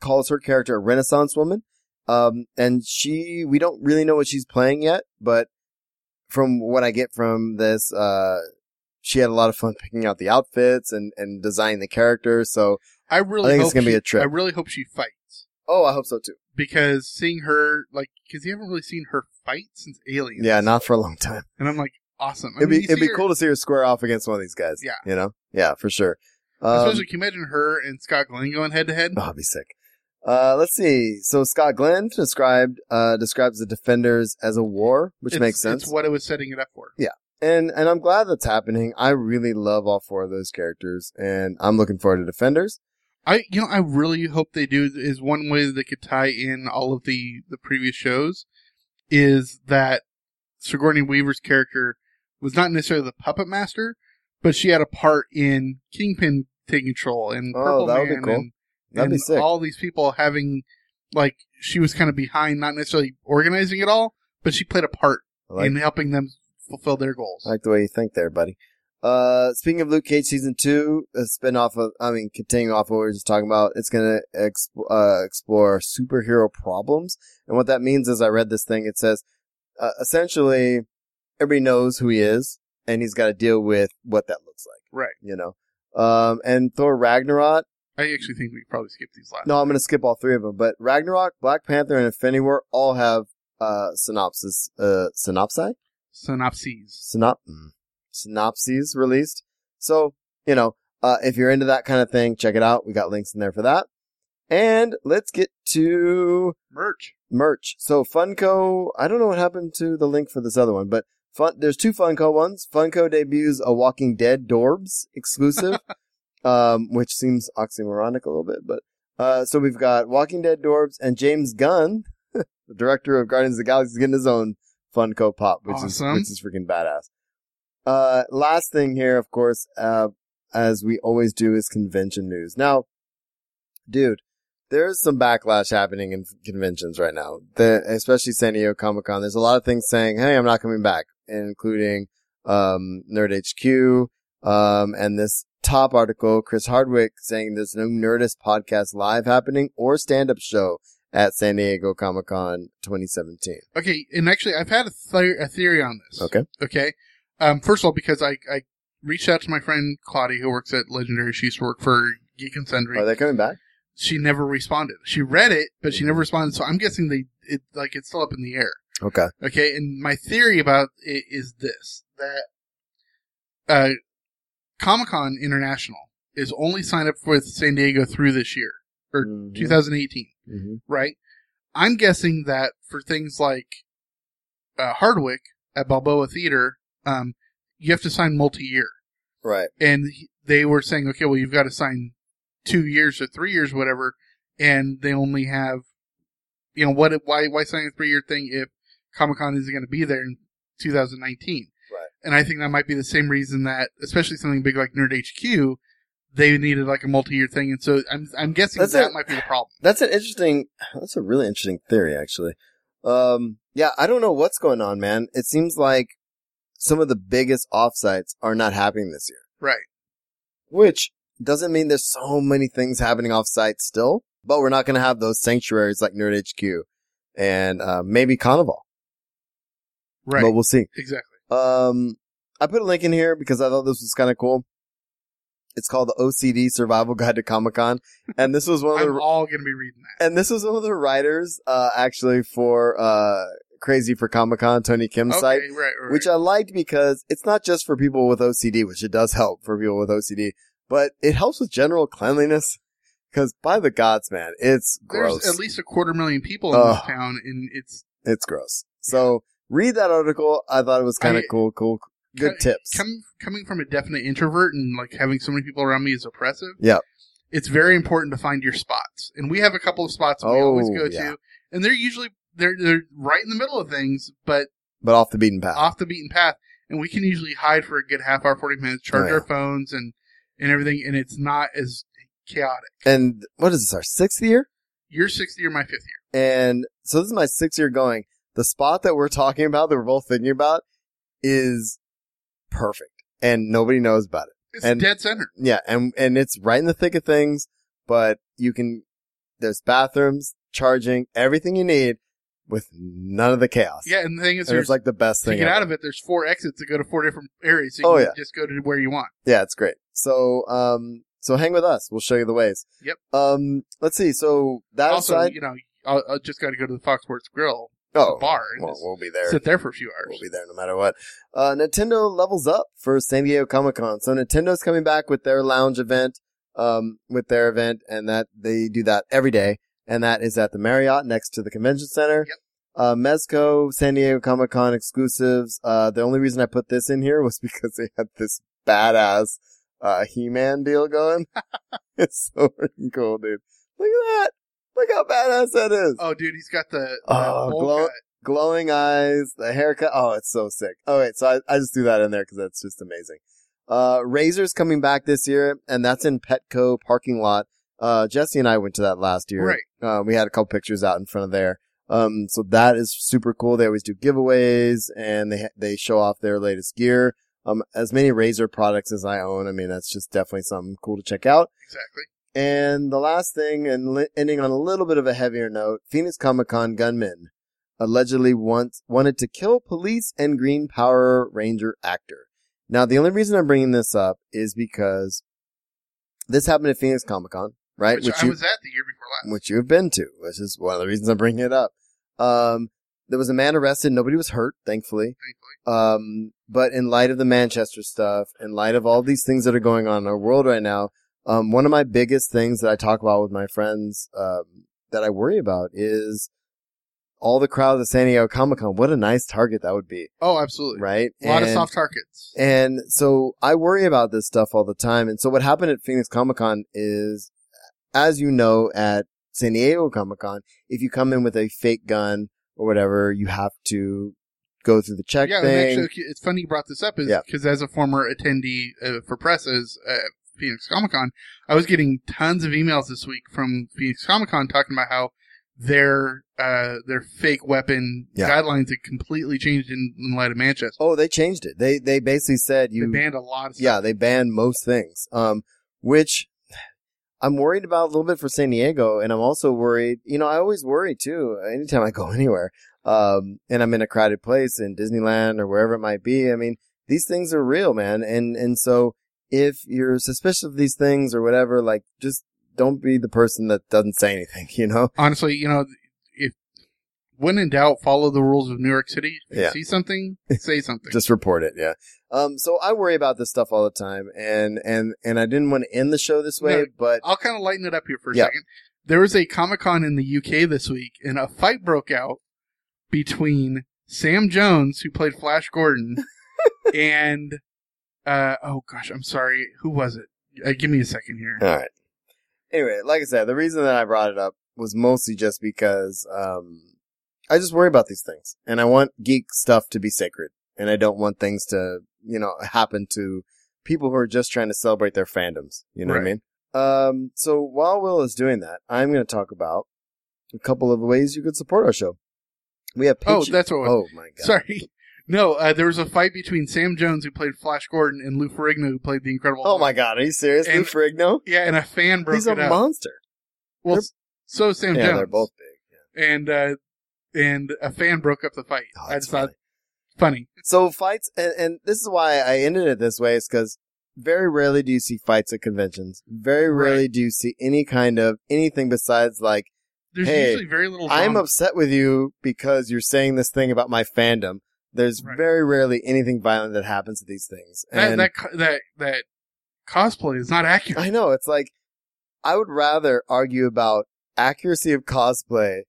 calls her character a Renaissance woman. And we don't really know what she's playing yet, but from what I get from this, she had a lot of fun picking out the outfits and designing the character. So I think it's going to be a trip. I really hope she fights. Oh, I hope so too. Because seeing her, because you haven't really seen her fight since Aliens. Yeah, not for a long time. And I'm like, awesome. It'd be cool to see her square off against one of these guys. Yeah. You know? Yeah, for sure. Especially, can you imagine her and Scott Glenn going head to head? Oh, I'd be sick. Let's see. So Scott Glenn describes the Defenders as a war, which makes sense. That's what it was setting it up for. Yeah. And I'm glad that's happening. I really love all four of those characters, and I'm looking forward to Defenders. I really hope they do. Is one way they could tie in all of the previous shows is that Sigourney Weaver's character was not necessarily the puppet master, but she had a part in Kingpin taking control and Purple Man. Oh, that would be cool. That'd be sick. All these people having, she was kind of behind, not necessarily organizing it all, but she played a part in helping them fulfill their goals. I like the way you think there, buddy. Speaking of Luke Cage Season 2, a spinoff of, continuing off what we were just talking about, it's going to explore superhero problems. And what that means is I read this thing. It says, essentially, everybody knows who he is, and he's got to deal with what that looks like. Right. You know? And Thor Ragnarok, I actually think we could probably skip these last. No, I'm going to skip all three of them. But Ragnarok, Black Panther, and Infinity War all have synopses released. So, if you're into that kind of thing, check it out. We got links in there for that. And let's get to merch. So Funko, I don't know what happened to the link for this other one, but there's two Funko ones. Funko debuts a Walking Dead Dorbs exclusive. Which seems oxymoronic a little bit, but, so we've got Walking Dead Dorbs and James Gunn, the director of Guardians of the Galaxy, is getting his own Funko Pop, which awesome. Which is freaking badass. Last thing here, of course, as we always do, is convention news. Now, dude, there's some backlash happening in conventions right now, especially San Diego Comic-Con. There's a lot of things saying, hey, I'm not coming back, including, Nerd HQ, and this top article, Chris Hardwick, saying there's no Nerdist podcast live happening or stand-up show at San Diego Comic-Con 2017. Okay, and actually, I've had a theory on this. Okay. First of all, because I reached out to my friend Claudia, who works at Legendary. She used to work for Geek and Sundry. Are they coming back? She never responded. She read it, but she never responded, so I'm guessing it's still up in the air. Okay. Okay, and my theory about it is this, that... Comic-Con International is only signed up with San Diego through this year, or 2018, right? I'm guessing that for things like Hardwick at Balboa Theater, you have to sign multi-year. Right. And they were saying, okay, well, you've got to sign 2 years or 3 years, whatever, and they only have, why sign a 3-year thing if Comic-Con isn't going to be there in 2019? And I think that might be the same reason that, especially something big like Nerd HQ, they needed a multi-year thing. And so I'm guessing that might be the problem. That's a really interesting theory, actually. Yeah, I don't know what's going on, man. It seems like some of the biggest offsites are not happening this year. Right. Which doesn't mean there's so many things happening offsite still, but we're not going to have those sanctuaries like Nerd HQ and maybe Carnival. Right. But we'll see. Exactly. I put a link in here because I thought this was kind of cool. It's called the OCD Survival Guide to Comic-Con. And this was one of the... I'm all going to be reading that. And this was one of the writers, actually, for Crazy for Comic-Con, Tony Kim's site. Right. Which I liked because it's not just for people with OCD, which it does help for people with OCD, but it helps with general cleanliness. Because by the gods, man, it's gross. There's at least 250,000 people in this town, and it's gross. So read that article. I thought it was kind of cool. Good tips. Coming from a definite introvert and like having so many people around me is oppressive. Yeah. It's very important to find your spots. And we have a couple of spots we always go to. And they're usually they're right in the middle of things, but off the beaten path. And we can usually hide for a good half hour, 40 minutes, charge our phones and everything, and it's not as chaotic. And what is this, our 6th year? Your 6th year, my 5th year. And so this is my 6th year going. The spot that we're talking about, that we're both thinking about, is perfect, and nobody knows about it. It's dead center. Yeah, and it's right in the thick of things, but there's bathrooms, charging, everything you need with none of the chaos. Yeah, and the thing is, it's like the best thing. To get out of it, there's 4 exits that go to 4 different areas, so you can just go to where you want. Yeah, it's great. So, so hang with us. We'll show you the ways. Yep. Let's see. So that also, aside, I just got to go to the Fox Sports Grill. Oh, bar. Well, we'll be there. Sit there for a few hours. We'll be there no matter what. Nintendo levels up for San Diego Comic-Con. So Nintendo's coming back with their lounge event, and that they do that every day. And that is at the Marriott next to the convention center. Yep. Mezco, San Diego Comic-Con exclusives. The only reason I put this in here was because they had this badass He-Man deal going. It's so freaking cool, dude. Look at that. Look how badass that is. Oh, dude, he's got the glowing eyes, the haircut. Oh, it's so sick. Oh, wait, so I just threw that in there because that's just amazing. Razor's coming back this year, and that's in Petco parking lot. Jesse and I went to that last year. Right. We had a couple pictures out in front of there. So that is super cool. They always do giveaways, and they show off their latest gear. As many Razor products as I own, I mean, that's just definitely something cool to check out. Exactly. And the last thing, and ending on a little bit of a heavier note, Phoenix Comic-Con gunmen allegedly wanted to kill police and Green Power Ranger actor. Now, the only reason I'm bringing this up is because this happened at Phoenix Comic-Con, right? Which I was at the year before last. Which you've been to, which is one of the reasons I'm bringing it up. There was a man arrested. Nobody was hurt, thankfully. But in light of the Manchester stuff, in light of all these things that are going on in our world right now, one of my biggest things that I talk about with my friends that I worry about is all the crowds at San Diego Comic-Con. What a nice target that would be. Oh, absolutely. Right? A lot of soft targets. And so I worry about this stuff all the time. And so what happened at Phoenix Comic-Con is, as you know, at San Diego Comic-Con, if you come in with a fake gun or whatever, you have to go through the check thing. Yeah, actually, it's funny you brought this up because as a former attendee for presses Phoenix Comic-Con, I was getting tons of emails this week from Phoenix Comic-Con talking about how their fake weapon guidelines had completely changed in light of Manchester. Oh, they changed it. They basically said they banned a lot of stuff. Yeah, they banned most things, which I'm worried about a little bit for San Diego, and I'm also worried, I always worry too anytime I go anywhere, and I'm in a crowded place in Disneyland or wherever it might be. I mean, these things are real, man, and so if you're suspicious of these things or whatever, like, just don't be the person that doesn't say anything, Honestly, when in doubt, follow the rules of New York City. If you see something, say something. Just report it, so I worry about this stuff all the time, and I didn't want to end the show this way, but... I'll kind of lighten it up here for a second. There was a Comic-Con in the UK this week, and a fight broke out between Sam Jones, who played Flash Gordon, and... oh gosh, I'm sorry. Who was it? Give me a second here. All right. Anyway, like I said, the reason that I brought it up was mostly just because I just worry about these things, and I want geek stuff to be sacred, and I don't want things to, happen to people who are just trying to celebrate their fandoms. You know what I mean? So while Will is doing that, I'm going to talk about a couple of ways you could support our show. We have Patreon. Oh, that's what it was. Oh my god. Sorry. No, there was a fight between Sam Jones, who played Flash Gordon, and Lou Ferrigno, who played the Incredible Hulk. Oh my god, are you serious? Lou Ferrigno? Yeah, and a fan broke it up. He's a monster. Well, so Sam Jones. Yeah, they're both big. Yeah. And and a fan broke up the fight. Oh, I just thought funny. So fights, and this is why I ended it this way, is because very rarely do you see fights at conventions. Very rarely do you see any kind of anything besides like, there's usually very little drama. I'm upset with you because you're saying this thing about my fandom. There's very rarely anything violent that happens to these things. And that cosplay is not accurate. I know. It's like, I would rather argue about accuracy of cosplay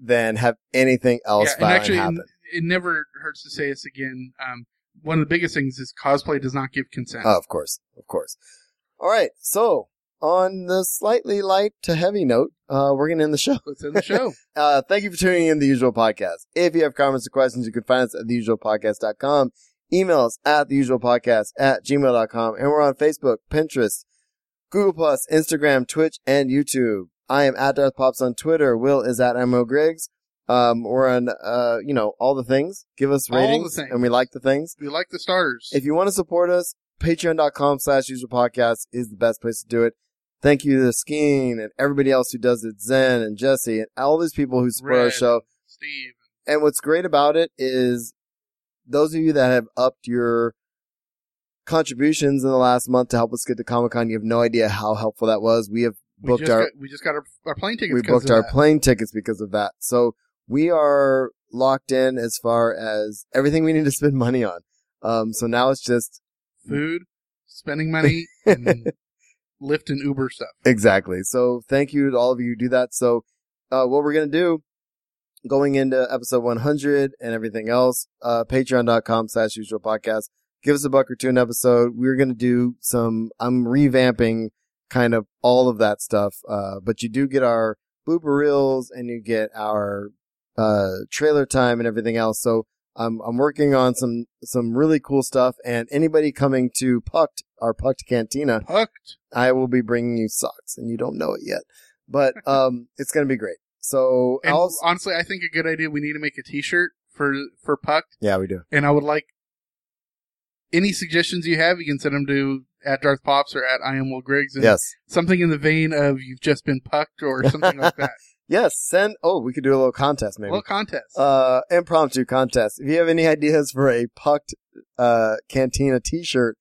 than have anything else violent happen. It never hurts to say this again. One of the biggest things is cosplay does not give consent. Oh, of course. Of course. All right. So on the slightly light to heavy note, we're going to end the show. Let's end the show. Thank you for tuning in to The Usual Podcast. If you have comments or questions, you can find us at theusualpodcast.com. Email us at theusualpodcast@gmail.com. And we're on Facebook, Pinterest, Google+, Instagram, Twitch, and YouTube. I am at Darth Pops on Twitter. Will is at MO Griggs. We're on, all the things. Give us ratings. And we like the things. We like the starters. If you want to support us, patreon.com/usualpodcast is the best place to do it. Thank you to Skeen and everybody else who does it, Zen and Jesse and all these people who support our show. Steve. And what's great about it is those of you that have upped your contributions in the last month to help us get to Comic-Con, you have no idea how helpful that was. We just got our plane tickets. We booked our plane tickets because of that. So we are locked in as far as everything we need to spend money on. So now it's just food, spending money, and Lyft and Uber stuff. Exactly. So thank you to all of you who do that. So what we're going to do going into episode 100 and everything else, patreon.com/usualpodcast. Give us $1 or $2 an episode. We're going to do I'm revamping kind of all of that stuff. But you do get our blooper reels and you get our trailer time and everything else. So I'm working on some really cool stuff, and anybody coming to our Pucked Cantina, I will be bringing you socks, and you don't know it yet, but it's going to be great. So honestly, I think a good idea, we need to make a t-shirt for Pucked. Yeah, we do. And I would like any suggestions you have, you can send them to @DarthPops or @IamWillGriggs. Yes. Something in the vein of you've just been pucked or something like that. Yes, we could do a little contest, maybe. A little contest. Impromptu contest. If you have any ideas for a Pucked Cantina t-shirt,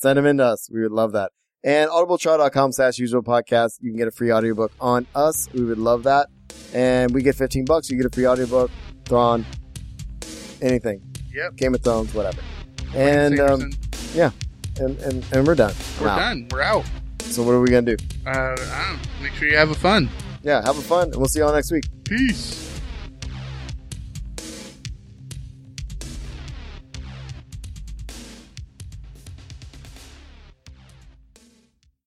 send them in to us. We would love that. And audibletrial.com/usualpodcast. You can get a free audiobook on us. We would love that. And we get $15. You get a free audiobook, Thrawn, anything. Yep. Game of Thrones, whatever. And, yeah. And we're done. We're out. So what are we going to do? I don't know. Make sure you have a fun. Yeah, have fun, and we'll see y'all next week. Peace.